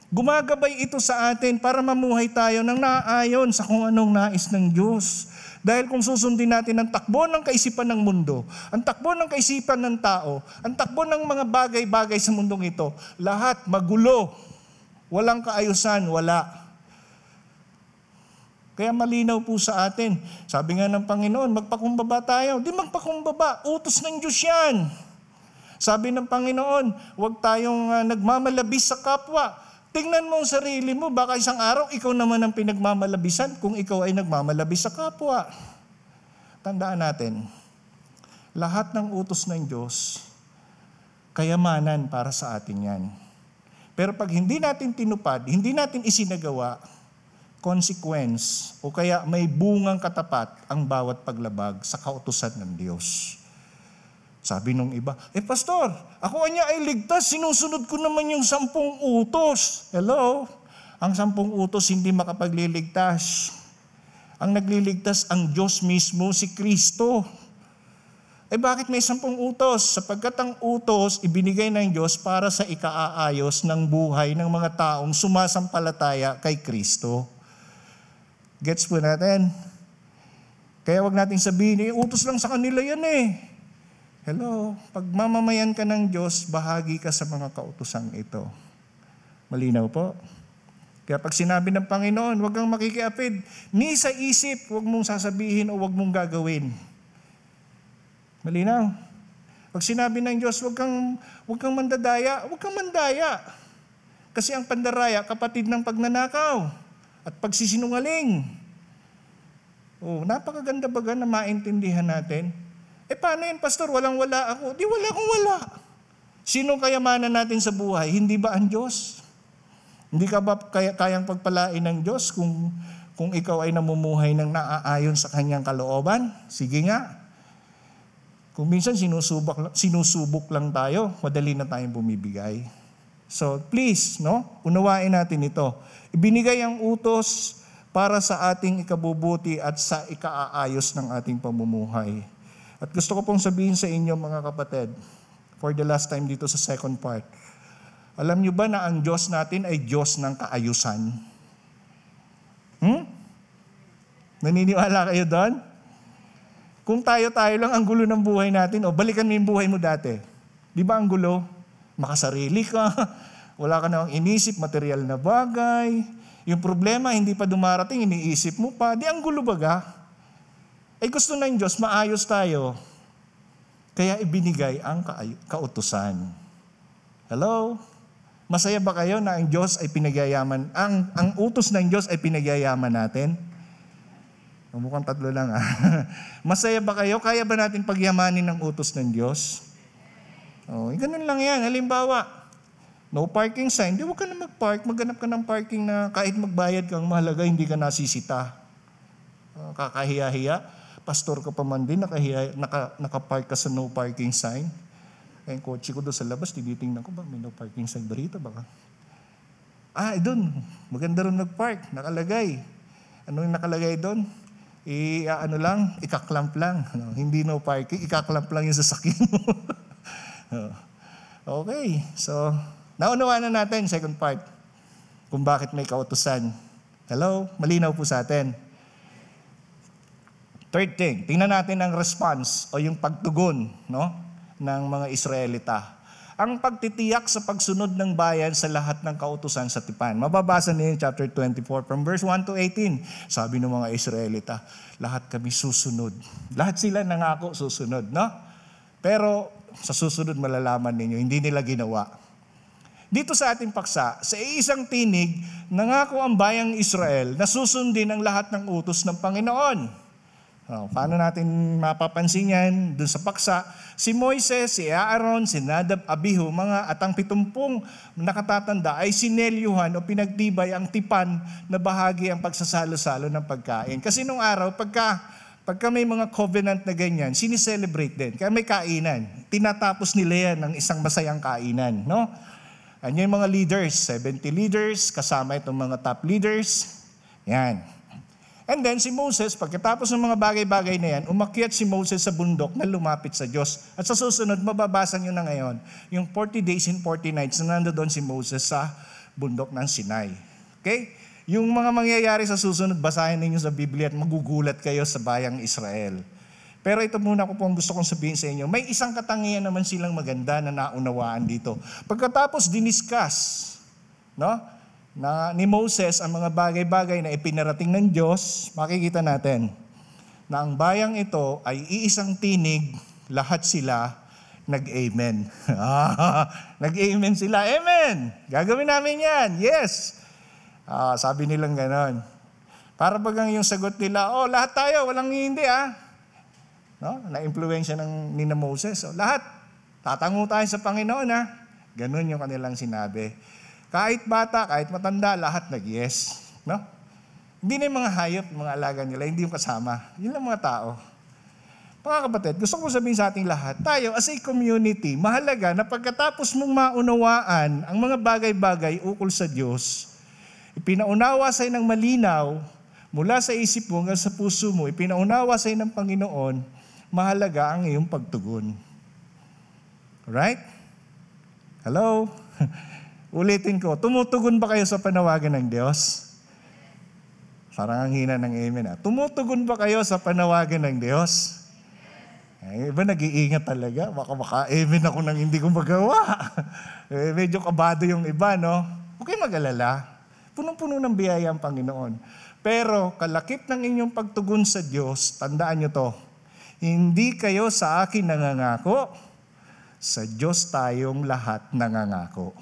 Gumagabay ito sa atin para mamuhay tayo ng naayon sa kung anong nais ng Diyos. Dahil kung susundin natin ang takbo ng kaisipan ng mundo, ang takbo ng kaisipan ng tao, ang takbo ng mga bagay-bagay sa mundong ito, lahat magulo, walang kaayusan, wala. Kaya malinaw po sa atin, sabi nga ng Panginoon, magpakumbaba tayo. Di magpakumbaba, utos ng Diyos yan. Sabi ng Panginoon, huwag tayong uh, nagmamalabis sa kapwa. Tingnan mo ang sarili mo, baka isang araw ikaw naman ang pinagmamalabisan kung ikaw ay nagmamalabis sa kapwa. Tandaan natin, lahat ng utos ng Diyos, kayamanan para sa atin yan. Pero pag hindi natin tinupad, hindi natin isinagawa, consequence o kaya may bungang katapat ang bawat paglabag sa kautusan ng Diyos. Sabi nung iba, eh pastor, ako niya ay ligtas, sinusunod ko naman yung sampung utos. Hello? Ang sampung utos hindi makapagliligtas. Ang nagliligtas ang Diyos mismo, si Kristo. Eh bakit may sampung utos? Sapagkat ang utos ibinigay ng Diyos para sa ikaaayos ng buhay ng mga taong sumasampalataya kay Kristo. Gets po natin? Kaya wag nating sabihin, eh utos lang sa kanila yan eh. Hello, pag mamamayan ka ng Diyos, bahagi ka sa mga kautusang ito. Malinaw po? Kaya pag sinabi ng Panginoon, huwag kang makikiapid. Ni sa isip, huwag mong sasabihin o huwag mong gagawin. Malinaw? Pag sinabi ng Diyos, huwag kang, huwag kang mandadaya, huwag kang mandaya. Kasi ang pandaraya, kapatid ng pagnanakaw at pagsisinungaling. Oh, napakaganda baga na maintindihan natin. Eh paano yun, pastor? Walang-wala ako. Di wala kung wala. Sino kayamanan natin sa buhay? Hindi ba ang Diyos? Hindi ka ba kaya, kayang pagpalain ng Diyos kung, kung ikaw ay namumuhay ng naaayon sa kanyang kalooban? Sige nga. Kung minsan sinusubok, sinusubok lang tayo, madali na tayong bumibigay. So please, no? Unawain natin ito. Ibinigay ang utos para sa ating ikabubuti at sa ikaaayos ng ating pamumuhay. At gusto ko pong sabihin sa inyo mga kapatid, for the last time dito sa second part, alam nyo ba na ang Diyos natin ay Diyos ng kaayusan? Hmm? Naniniwala kayo doon? Kung tayo-tayo lang ang gulo ng buhay natin, o balikan mo yung buhay mo dati. Di ba ang gulo? Makasarili ka, wala ka namang inisip, material na bagay. Yung problema, hindi pa dumarating, iniisip mo pa. Di ang gulo baga. Eh gusto na yung Diyos, maayos tayo. Kaya ibinigay ang kautusan. Hello? Masaya ba kayo na ang Diyos ay pinagyayaman, ang, ang utos ng Diyos ay pinagyayaman natin? Mukhang tatlo lang ah. Masaya ba kayo? Kaya ba natin pagyamanin ang utos ng Diyos? O, oh, ganun lang yan. Halimbawa, no parking sign. Di, huwag ka na mag-park. Maghanap ka ng parking na kahit magbayad kang mahalaga, hindi ka nasisita. Uh, kakahiya-hiya. Pastor ka pa man din, nakahiya, naka, nakapark ka sa no parking sign. Kaya yung kotse ko doon sa labas, tinitingnan ko ba, may no parking sign dito baka. Ah, doon, maganda rin nagpark, nakalagay. Ano yung nakalagay doon? I, ano lang, ikaklamp lang. Ano, hindi no parking, ikaklamp lang yung sasakyan mo. Okay, so, naunawa na natin, second part, kung bakit may kautusan. Hello, malinaw po sa atin. Third thing, tingnan natin ang response o yung pagtugon, no, ng mga Israelita. Ang pagtitiyak sa pagsunod ng bayan sa lahat ng kautusan sa tipan. Mababasa niyo yung chapter twenty-four from verse one to eighteen. Sabi ng mga Israelita, lahat kami susunod. Lahat sila nangako susunod, no? Pero sa susunod malalaman ninyo, hindi nila ginawa. Dito sa ating paksa, sa isang tinig, nangako ang bayang Israel na susundin ang lahat ng utos ng Panginoon. Oh, paano natin mapapansin yan dun sa paksa? Si Moises, si Aaron, si Nadab, Abihu, mga atang pitumpung nakatatanda ay sinelyuhan o pinagtibay ang tipan na bahagi ang pagsasalo-salo ng pagkain. Kasi nung araw, pagka, pagka may mga covenant na ganyan, siniselebrate din. Kaya may kainan. Tinatapos nila yan ng isang masayang kainan. No? Ano yung mga leaders? seventy leaders, kasama itong mga top leaders. Yan. And then si Moses, pagkatapos ng mga bagay-bagay na yan, umakyat si Moses sa bundok na lumapit sa Diyos. At sa susunod, mababasa nyo na ngayon, yung forty days and forty nights na nandoon si Moses sa bundok ng Sinai. Okay? Yung mga mangyayari sa susunod, basahin ninyo sa Biblia at magugulat kayo sa bayang Israel. Pero ito muna ko po ang gusto kong sabihin sa inyo, may isang katangian naman silang maganda na naunawaan dito. Pagkatapos diniscuss, no? Na ni Moses ang mga bagay-bagay na ipinarating ng Diyos, makikita natin na ang bayang ito ay iisang tinig, lahat sila nag-amen. Nag-amen sila, amen! Gagawin namin yan, yes! Ah, sabi nilang ganon. Para bagang yung sagot nila, oh, lahat tayo, walang hindi ah. No? Na-influensya ng nina Moses. Oh, lahat, tatango tayo sa Panginoon ah. Ganon yung kanilang sinabi. Kahit bata, kahit matanda, lahat nag-yes. No? Hindi na yung mga hayop, mga alaga nila, hindi yung kasama. Yun lang mga tao. Mga kapatid, gusto ko sabihin sa ating lahat, tayo as a community, mahalaga na pagkatapos mong maunawaan ang mga bagay-bagay ukol sa Diyos, ipinaunawa sa'yo ng malinaw, mula sa isip mo hanggang sa puso mo, ipinaunawa sa'yo ng Panginoon, mahalaga ang iyong pagtugon. Alright? Hello? Ulitin ko, tumutugon ba kayo sa panawagan ng Diyos? Parang ang hina ng amen ah. Tumutugon ba kayo sa panawagan ng Diyos? Ay, iba nag-iingat talaga. Baka maka-amen ako nang hindi ko magawa. Eh, medyo kabado yung iba, no? Huwag kayo mag-alala. Punong-puno ng biyaya ang Panginoon. Pero kalakip ng inyong pagtugon sa Diyos, tandaan nyo to, hindi kayo sa akin nangangako, sa Diyos tayong lahat nangangako.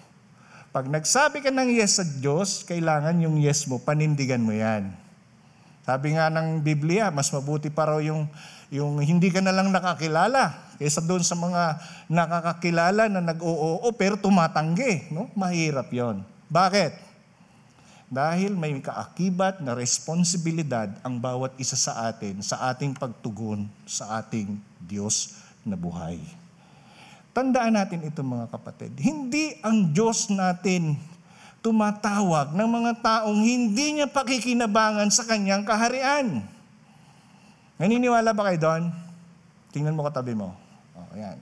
Pag nagsabi ka ng yes sa Diyos, kailangan yung yes mo, panindigan mo yan. Sabi nga ng Biblia, mas mabuti pa raw yung, yung hindi ka na lang nakakilala kaysa doon sa mga nakakakilala na nag-oo pero tumatanggi. No? Mahirap yon. Bakit? Dahil may kaakibat na responsibilidad ang bawat isa sa atin sa ating pagtugon sa ating Diyos na buhay. Tandaan natin ito mga kapatid. Hindi ang Diyos natin tumatawag ng mga taong hindi niya pakikinabangan sa kanyang kaharian. Naniniwala ba kayo doon? Tingnan mo katabi mo. Oh, ayan.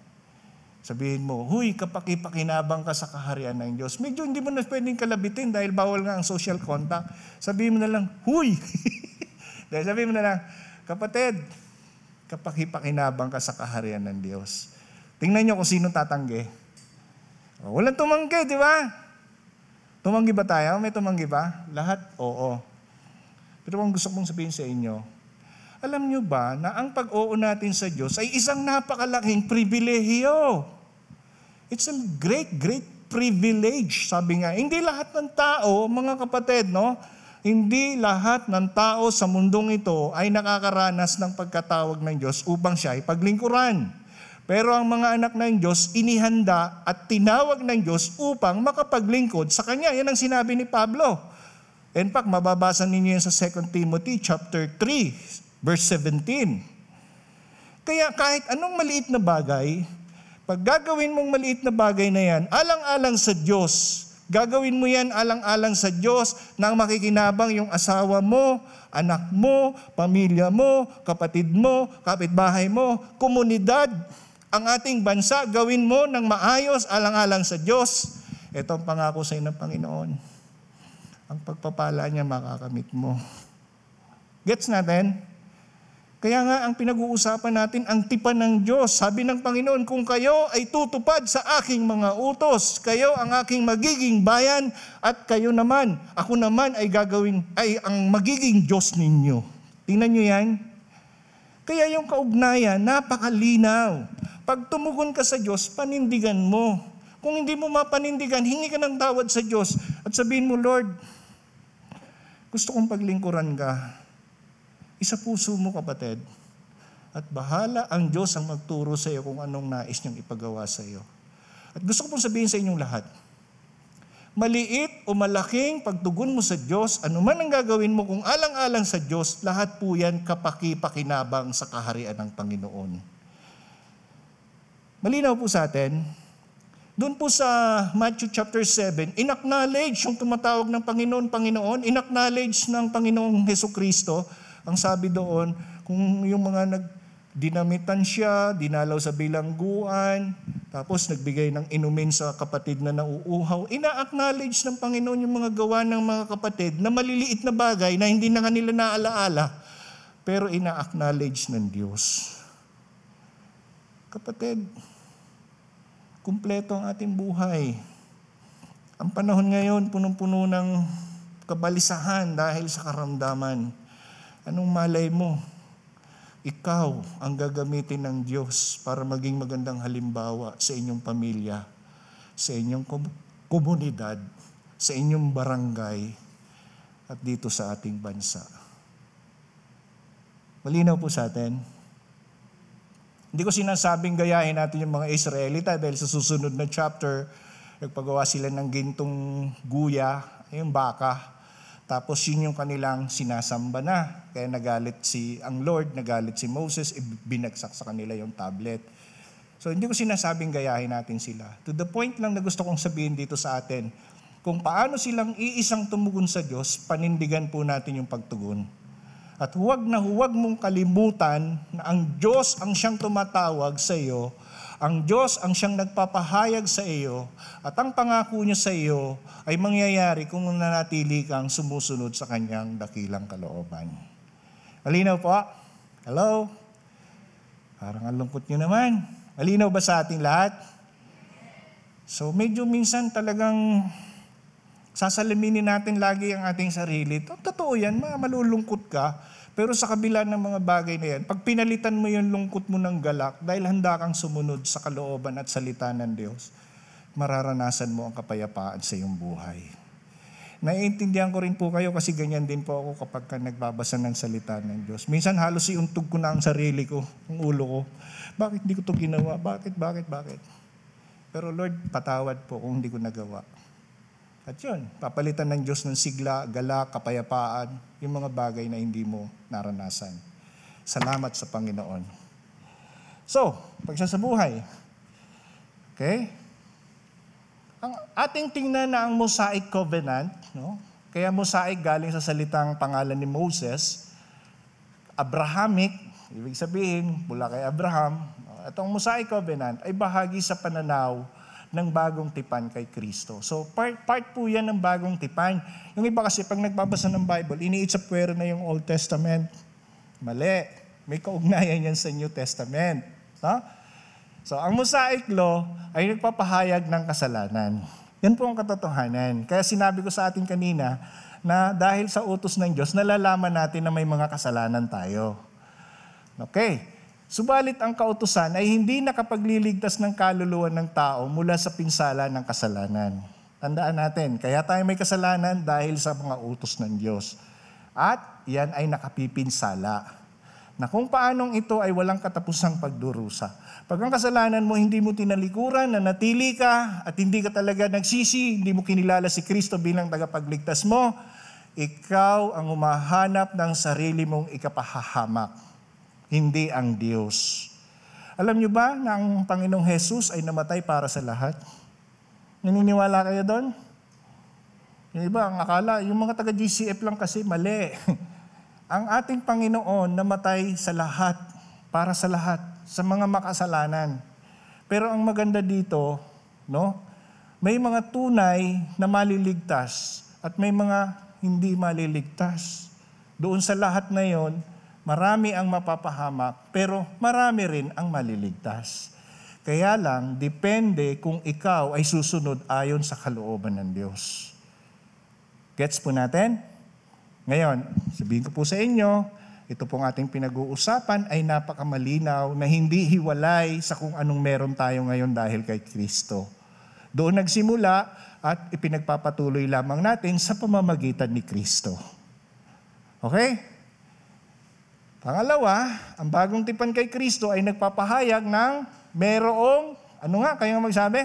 Sabihin mo, huy, kapakipakinabang ka sa kaharian ng Diyos. Medyo hindi mo na pwedeng kalabitin dahil bawal nga ang social contact. Sabihin mo na lang, huy! Dahil sabihin mo na lang, kapatid, kapakipakinabang ka sa kaharian ng Diyos. Tingnan nyo kung sino tatanggi. O, walang tumanggi, di ba? Tumanggi ba tayo? May tumanggi ba? Lahat? Oo. Pero ang gusto kong sabihin sa inyo, alam nyo ba na ang pag-oo natin sa Diyos ay isang napakalaking pribilehiyo? It's a great, great privilege, sabi nga. Hindi lahat ng tao, mga kapatid, no? Hindi lahat ng tao sa mundong ito ay nakakaranas ng pagkatawag ng Diyos upang siya ay paglingkuran. Pero ang mga anak ng Diyos, inihanda at tinawag ng Diyos upang makapaglingkod sa Kanya. Yan ang sinabi ni Pablo. In fact, mababasa ninyo yan sa Second Timothy chapter three, verse seventeen. Kaya kahit anong maliit na bagay, pag gagawin mong maliit na bagay na yan, alang-alang sa Diyos, gagawin mo yan alang-alang sa Diyos nang makikinabang yung asawa mo, anak mo, pamilya mo, kapatid mo, kapitbahay mo, komunidad, ang ating bansa, gawin mo ng maayos alang-alang sa Diyos. Ito ang pangako sa inyo ng Panginoon. Ang pagpapala niya makakamit mo. Gets natin? Kaya nga ang pinag-uusapan natin, ang tipan ng Diyos. Sabi ng Panginoon, kung kayo ay tutupad sa aking mga utos, kayo ang aking magiging bayan at kayo naman, ako naman ay gagawin, ay ang magiging Diyos ninyo. Tingnan nyo yan. Kaya yung kaugnayan, napakalinaw. Pag tumugon ka sa Diyos, panindigan mo. Kung hindi mo mapanindigan, hingi ka ng tawad sa Diyos at sabihin mo, Lord, gusto kong paglingkuran ka. Isa puso mo, kapatid, at bahala ang Diyos ang magturo sa iyo kung anong nais niyang ipagawa sa iyo. At gusto ko pong sabihin sa inyong lahat, maliit o malaking pagtugon mo sa Diyos, anuman ang gagawin mo kung alang-alang sa Diyos, lahat po yan kapakipakinabang sa kaharian ng Panginoon. Malinaw po sa atin, doon po sa Matthew chapter seven, inacknowledge yung tumatawag ng Panginoon, Panginoon, inacknowledge ng Panginoong Hesukristo. Ang sabi doon, kung yung mga nagdinamitan siya, dinalaw sa bilangguan, tapos nagbigay ng inumin sa kapatid na nauuhaw, ina-acknowledge ng Panginoon yung mga gawa ng mga kapatid na maliliit na bagay na hindi na kanila naalaala, pero ina-acknowledge ng Diyos. Kapatid, kumpleto ang ating buhay. Ang panahon ngayon, punong-puno ng kabalisahan dahil sa karamdaman. Anong malay mo? Ikaw ang gagamitin ng Diyos para maging magandang halimbawa sa inyong pamilya, sa inyong komunidad, sa inyong barangay, at dito sa ating bansa. Malinaw po sa atin. Hindi ko sinasabing gayahin natin yung mga Israelita dahil sa susunod na chapter, nagpagawa sila ng gintong guya, yung baka. Tapos yun yung kanilang sinasamba na. Kaya nagalit si ang Lord, nagalit si Moses, binagsak sa kanila yung tablet. So hindi ko sinasabing gayahin natin sila. To the point lang na gusto kong sabihin dito sa atin, kung paano silang iisang tumugon sa Diyos, panindigan po natin yung pagtugon. At huwag na huwag mong kalimutan na ang Diyos ang siyang tumatawag sa iyo, ang Diyos ang siyang nagpapahayag sa iyo, at ang pangako niya sa iyo ay mangyayari kung nanatili kang sumusunod sa kanyang dakilang kalooban. Malinaw po? Hello? Parang alungkot niyo naman. Malinaw ba sa ating lahat? So medyo minsan talagang sasalaminin natin lagi ang ating sarili. Totoo yan, malulungkot ka. Pero sa kabila ng mga bagay na yan, pag pinalitan mo yung lungkot mo ng galak, dahil handa kang sumunod sa kalooban at salita ng Diyos, mararanasan mo ang kapayapaan sa iyong buhay. Naiintindihan ko rin po kayo kasi ganyan din po ako kapag ka nagbabasa ng salita ng Diyos. Minsan halos iuntog ko na ang sarili ko, ang ulo ko. Bakit hindi ko ito ginawa? Bakit, bakit, bakit? Pero Lord, patawad po kung hindi ko nagawa. At yun, papalitan ng Diyos ng sigla, gala, kapayapaan, yung mga bagay na hindi mo naranasan. Salamat sa Panginoon. So, pagsasabuhay. Okay? Ang ating tingnan na ang Mosaic Covenant, no? Kaya Mosaic galing sa salitang pangalan ni Moses, Abrahamic, ibig sabihin, mula kay Abraham, Itong Mosaic Covenant ay bahagi sa pananaw ng bagong tipan kay Kristo. So part, part po yan ng bagong tipan. Yung iba kasi pag nagbabasa ng Bible, iniitsapwera na yung Old Testament. Mali. May kaugnayan yan sa New Testament. No? So ang Mosaic Law ay nagpapahayag ng kasalanan. Yan po ang katotohanan. Kaya sinabi ko sa atin kanina na dahil sa utos ng Diyos, nalalaman natin na may mga kasalanan tayo. Okay. Subalit ang kautusan ay hindi nakapagliligtas ng kaluluwa ng tao mula sa pinsala ng kasalanan. Tandaan natin, kaya tayo may kasalanan dahil sa mga utos ng Diyos. At yan ay nakapipinsala. Na kung paanong ito ay walang katapusang pagdurusa. Pag ang kasalanan mo hindi mo tinalikuran, nanatili ka, at hindi ka talaga nagsisi, hindi mo kinilala si Kristo bilang tagapagligtas mo, ikaw ang humahanap ng sarili mong ikapahahamak. Hindi ang Diyos. Alam niyo ba na ang Panginoong Hesus ay namatay para sa lahat? Naniniwala kayo doon? Yung iba, ang akala, yung mga taga-G C F lang kasi, mali. Ang ating Panginoon namatay sa lahat, para sa lahat, sa mga makasalanan. Pero ang maganda dito, no, may mga tunay na maliligtas at may mga hindi maliligtas. Doon sa lahat na yon, marami ang mapapahamak, pero marami rin ang maliligtas. Kaya lang, depende kung ikaw ay susunod ayon sa kalooban ng Diyos. Gets po natin? Ngayon, sabihin ko po sa inyo, ito pong ating pinag-uusapan ay napakamalinaw na hindi hiwalay sa kung anong meron tayo ngayon dahil kay Kristo. Doon nagsimula at ipinagpapatuloy lamang natin sa pamamagitan ni Kristo. Okay? Pangalawa, ang bagong tipan kay Kristo ay nagpapahayag ng merong, ano nga, kayo nga magsabi?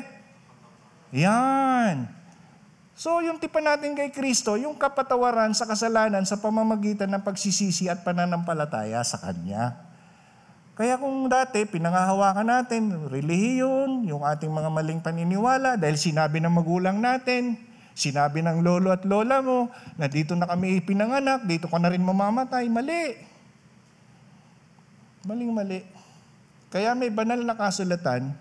Yan. So, yung tipan natin kay Kristo, yung kapatawaran sa kasalanan sa pamamagitan ng pagsisisi at pananampalataya sa Kanya. Kaya kung dati, pinangahawakan natin, relihiyon, yung ating mga maling paniniwala, dahil sinabi ng magulang natin, sinabi ng lolo at lola mo, na dito na kami ipinanganak, dito ka na rin mamamatay, mali. Maling-mali. Kaya may banal na kasulatan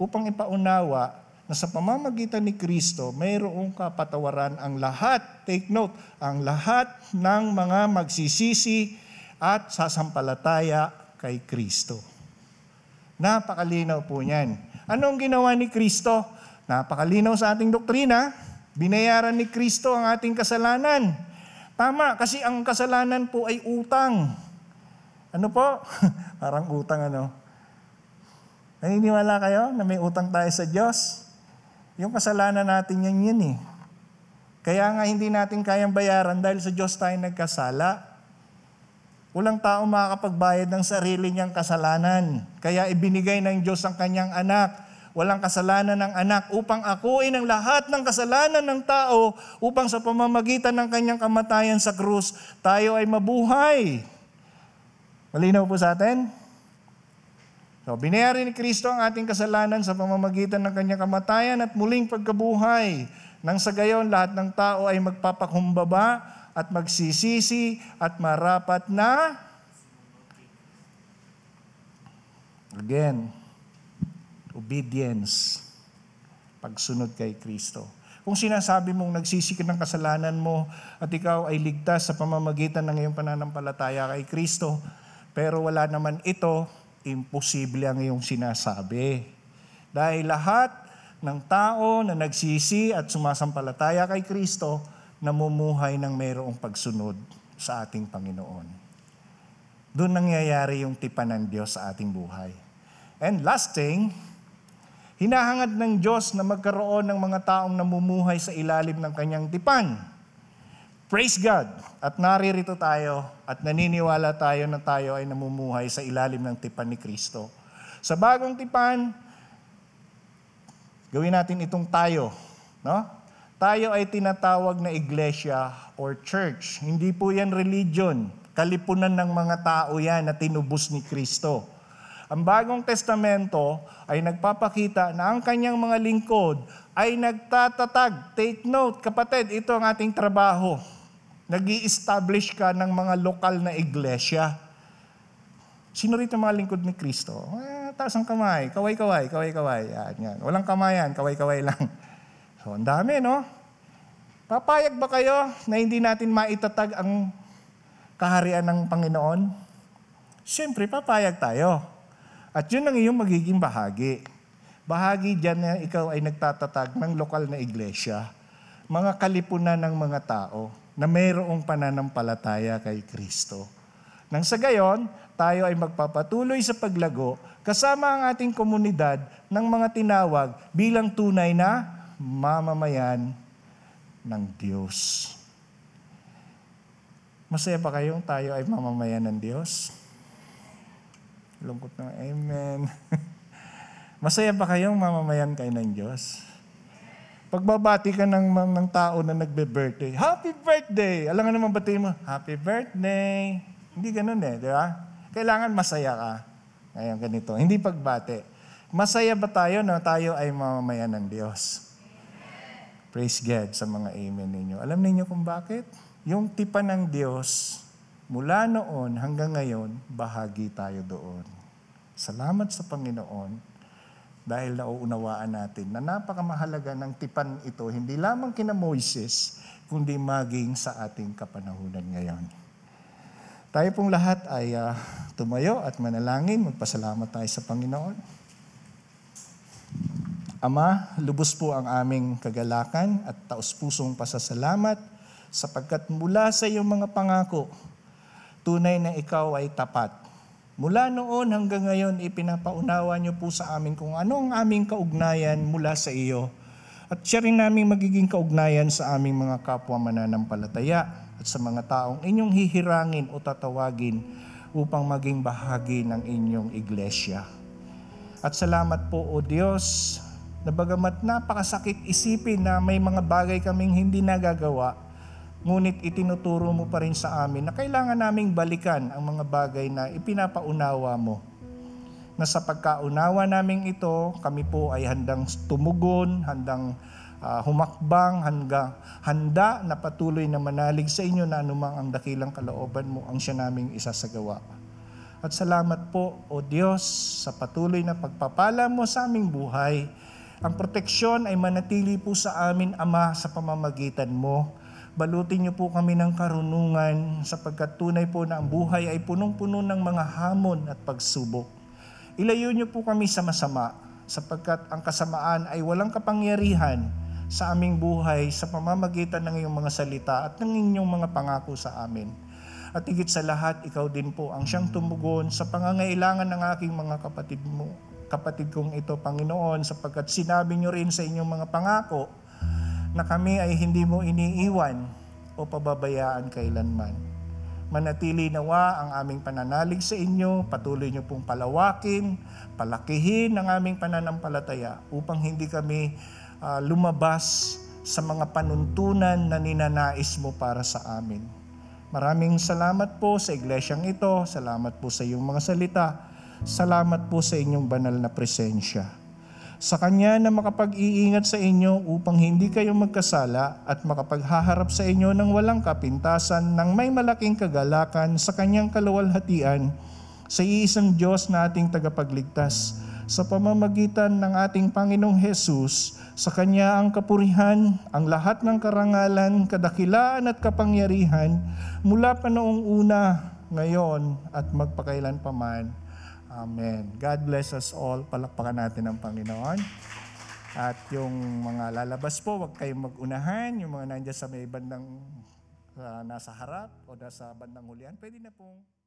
upang ipaunawa na sa pamamagitan ni Kristo, mayroong kapatawaran ang lahat, take note, ang lahat ng mga magsisisi at sasampalataya kay Kristo. Napakalinaw po niyan. Anong ginawa ni Kristo? Napakalinaw sa ating doktrina. Binayaran ni Kristo ang ating kasalanan. Tama, kasi ang kasalanan po ay utang. Ano po? Parang utang ano. Naniniwala kayo na may utang tayo sa Diyos? Yung kasalanan natin yan yun eh. Kaya nga hindi natin kayang bayaran dahil sa Diyos tayo nagkasala. Walang tao makakapagbayad ng sarili niyang kasalanan. Kaya ibinigay ng Diyos ang kanyang anak. Walang kasalanan ng anak upang akuin ang lahat ng kasalanan ng tao upang sa pamamagitan ng kanyang kamatayan sa krus, tayo ay mabuhay. Malinaw po sa atin? So, binayari ni Kristo ang ating kasalanan sa pamamagitan ng kanyang kamatayan at muling pagkabuhay. Nang sa gayon, lahat ng tao ay magpapakumbaba at magsisisi at marapat na... Again, obedience. Pagsunod kay Kristo. Kung sinasabi mong nagsisi ka ng kasalanan mo at ikaw ay ligtas sa pamamagitan ng iyong pananampalataya kay Kristo, pero wala naman ito, imposible ang iyong sinasabi. Dahil lahat ng tao na nagsisi at sumasampalataya kay Kristo, namumuhay ng mayroong pagsunod sa ating Panginoon. Doon nangyayari yung tipan ng Diyos sa ating buhay. And last thing, hinahangad ng Diyos na magkaroon ng mga taong namumuhay sa ilalim ng kanyang tipan. Praise God! At naririto tayo at naniniwala tayo na tayo ay namumuhay sa ilalim ng tipan ni Kristo. Sa bagong tipan, gawin natin itong tayo. No? Tayo ay tinatawag na iglesia or church. Hindi po yan religion. Kalipunan ng mga tao yan na tinubos ni Kristo. Ang Bagong Testamento ay nagpapakita na ang kanyang mga lingkod ay nagtatatag. Take note, kapatid, ito ang ating trabaho. Nag-i-establish ka ng mga lokal na iglesia. Sino rito mga lingkod ni Kristo? Eh, taas ang kamay. Kaway-kaway, kaway-kaway. Yan, yan. Walang kamayan, kaway-kaway lang. So, ang dami, no? Papayag ba kayo na hindi natin maitatag ang kaharian ng Panginoon? Siyempre, papayag tayo. At yun ang iyong magiging bahagi. Bahagi dyan na ikaw ay nagtatatag ng lokal na iglesia. Mga kalipunan ng mga tao na mayroong pananampalataya kay Kristo. Nang sa gayon, tayo ay magpapatuloy sa paglago kasama ang ating komunidad ng mga tinawag bilang tunay na mamamayan ng Diyos. Masaya pa kayong tayo ay mamamayan ng Diyos? Lungkot ng amen. Masaya pa kayong mamamayan kayo ng Diyos? Pagbabati ka ng, ng tao na nagbe-birthday, happy birthday! Alam nga naman batiin mo, happy birthday! Hindi ganun eh, di ba? Kailangan masaya ka. Ngayon, ganito. Hindi pagbate. Masaya ba tayo na tayo ay mamamayan ng Diyos? Amen. Praise God sa mga amen ninyo. Alam ninyo kung bakit? Yung tipan ng Diyos, mula noon hanggang ngayon, bahagi tayo doon. Salamat sa Panginoon dahil nauunawaan natin na napakamahalaga ng tipan ito, hindi lamang kina Moises, kundi maging sa ating kapanahunan ngayon. Tayo pong lahat ay uh, tumayo at manalangin. Magpasalamat tayo sa Panginoon. Ama, lubos po ang aming kagalakan at taus-pusong pasasalamat sapagkat mula sa iyong mga pangako, tunay na ikaw ay tapat. Mula noon hanggang ngayon, ipinapaunawa niyo po sa amin kung anong aming kaugnayan mula sa iyo. At siya rin namin magiging kaugnayan sa aming mga kapwa mananampalataya at sa mga taong inyong hihirangin o tatawagin upang maging bahagi ng inyong iglesia. At salamat po, O Diyos, na bagamat napakasakit isipin na may mga bagay kaming hindi nagagawa, ngunit itinuturo mo pa rin sa amin na kailangan naming balikan ang mga bagay na ipinapaunawa mo. Na sa pagkaunawa naming ito, kami po ay handang tumugon, handang Uh, humakbang hanggang handa na patuloy na manalig sa inyo na anumang ang dakilang kalooban mo ang siya naming isasagawa. At salamat po, O Diyos, sa patuloy na pagpapala mo sa aming buhay. Ang proteksyon ay manatili po sa amin, Ama, sa pamamagitan mo. Balutin niyo po kami ng karunungan sapagkat tunay po na ang buhay ay punong-puno ng mga hamon at pagsubok. Ilayo niyo po kami sa masama sapagkat ang kasamaan ay walang kapangyarihan sa aming buhay sa pamamagitan ng iyong mga salita at ng inyong mga pangako sa amin. At higit sa lahat, ikaw din po ang siyang tumugon sa pangangailangan ng aking mga kapatid mo, kapatid kong ito, Panginoon, sapagkat sinabi niyo rin sa inyong mga pangako na kami ay hindi mo iniiwan o pababayaan kailanman. Manatili nawa ang aming pananalig sa inyo, patuloy niyo pong palawakin, palakihin ang aming pananampalataya upang hindi kami Uh, lumabas sa mga panuntunan na ninanais mo para sa amin. Maraming salamat po sa iglesyang ito. Salamat po sa iyong mga salita. Salamat po sa inyong banal na presensya. Sa Kanya na makapag-iingat sa inyo upang hindi kayo magkasala at makapaghaharap sa inyo ng walang kapintasan ng may malaking kagalakan sa Kanyang kaluwalhatian sa iisang Diyos na ating tagapagligtas sa pamamagitan ng ating Panginoong Hesus. Sa Kanya ang kapurihan, ang lahat ng karangalan, kadakilaan at kapangyarihan mula pa noong una, ngayon at magpakailan paman. Amen. God bless us all. Palakpakan natin ang Panginoon. At yung mga lalabas po, huwag kayong mag-unahan. Yung mga nandiyan sa may bandang uh, nasa harap o nasa bandang hulihan, pwede na pong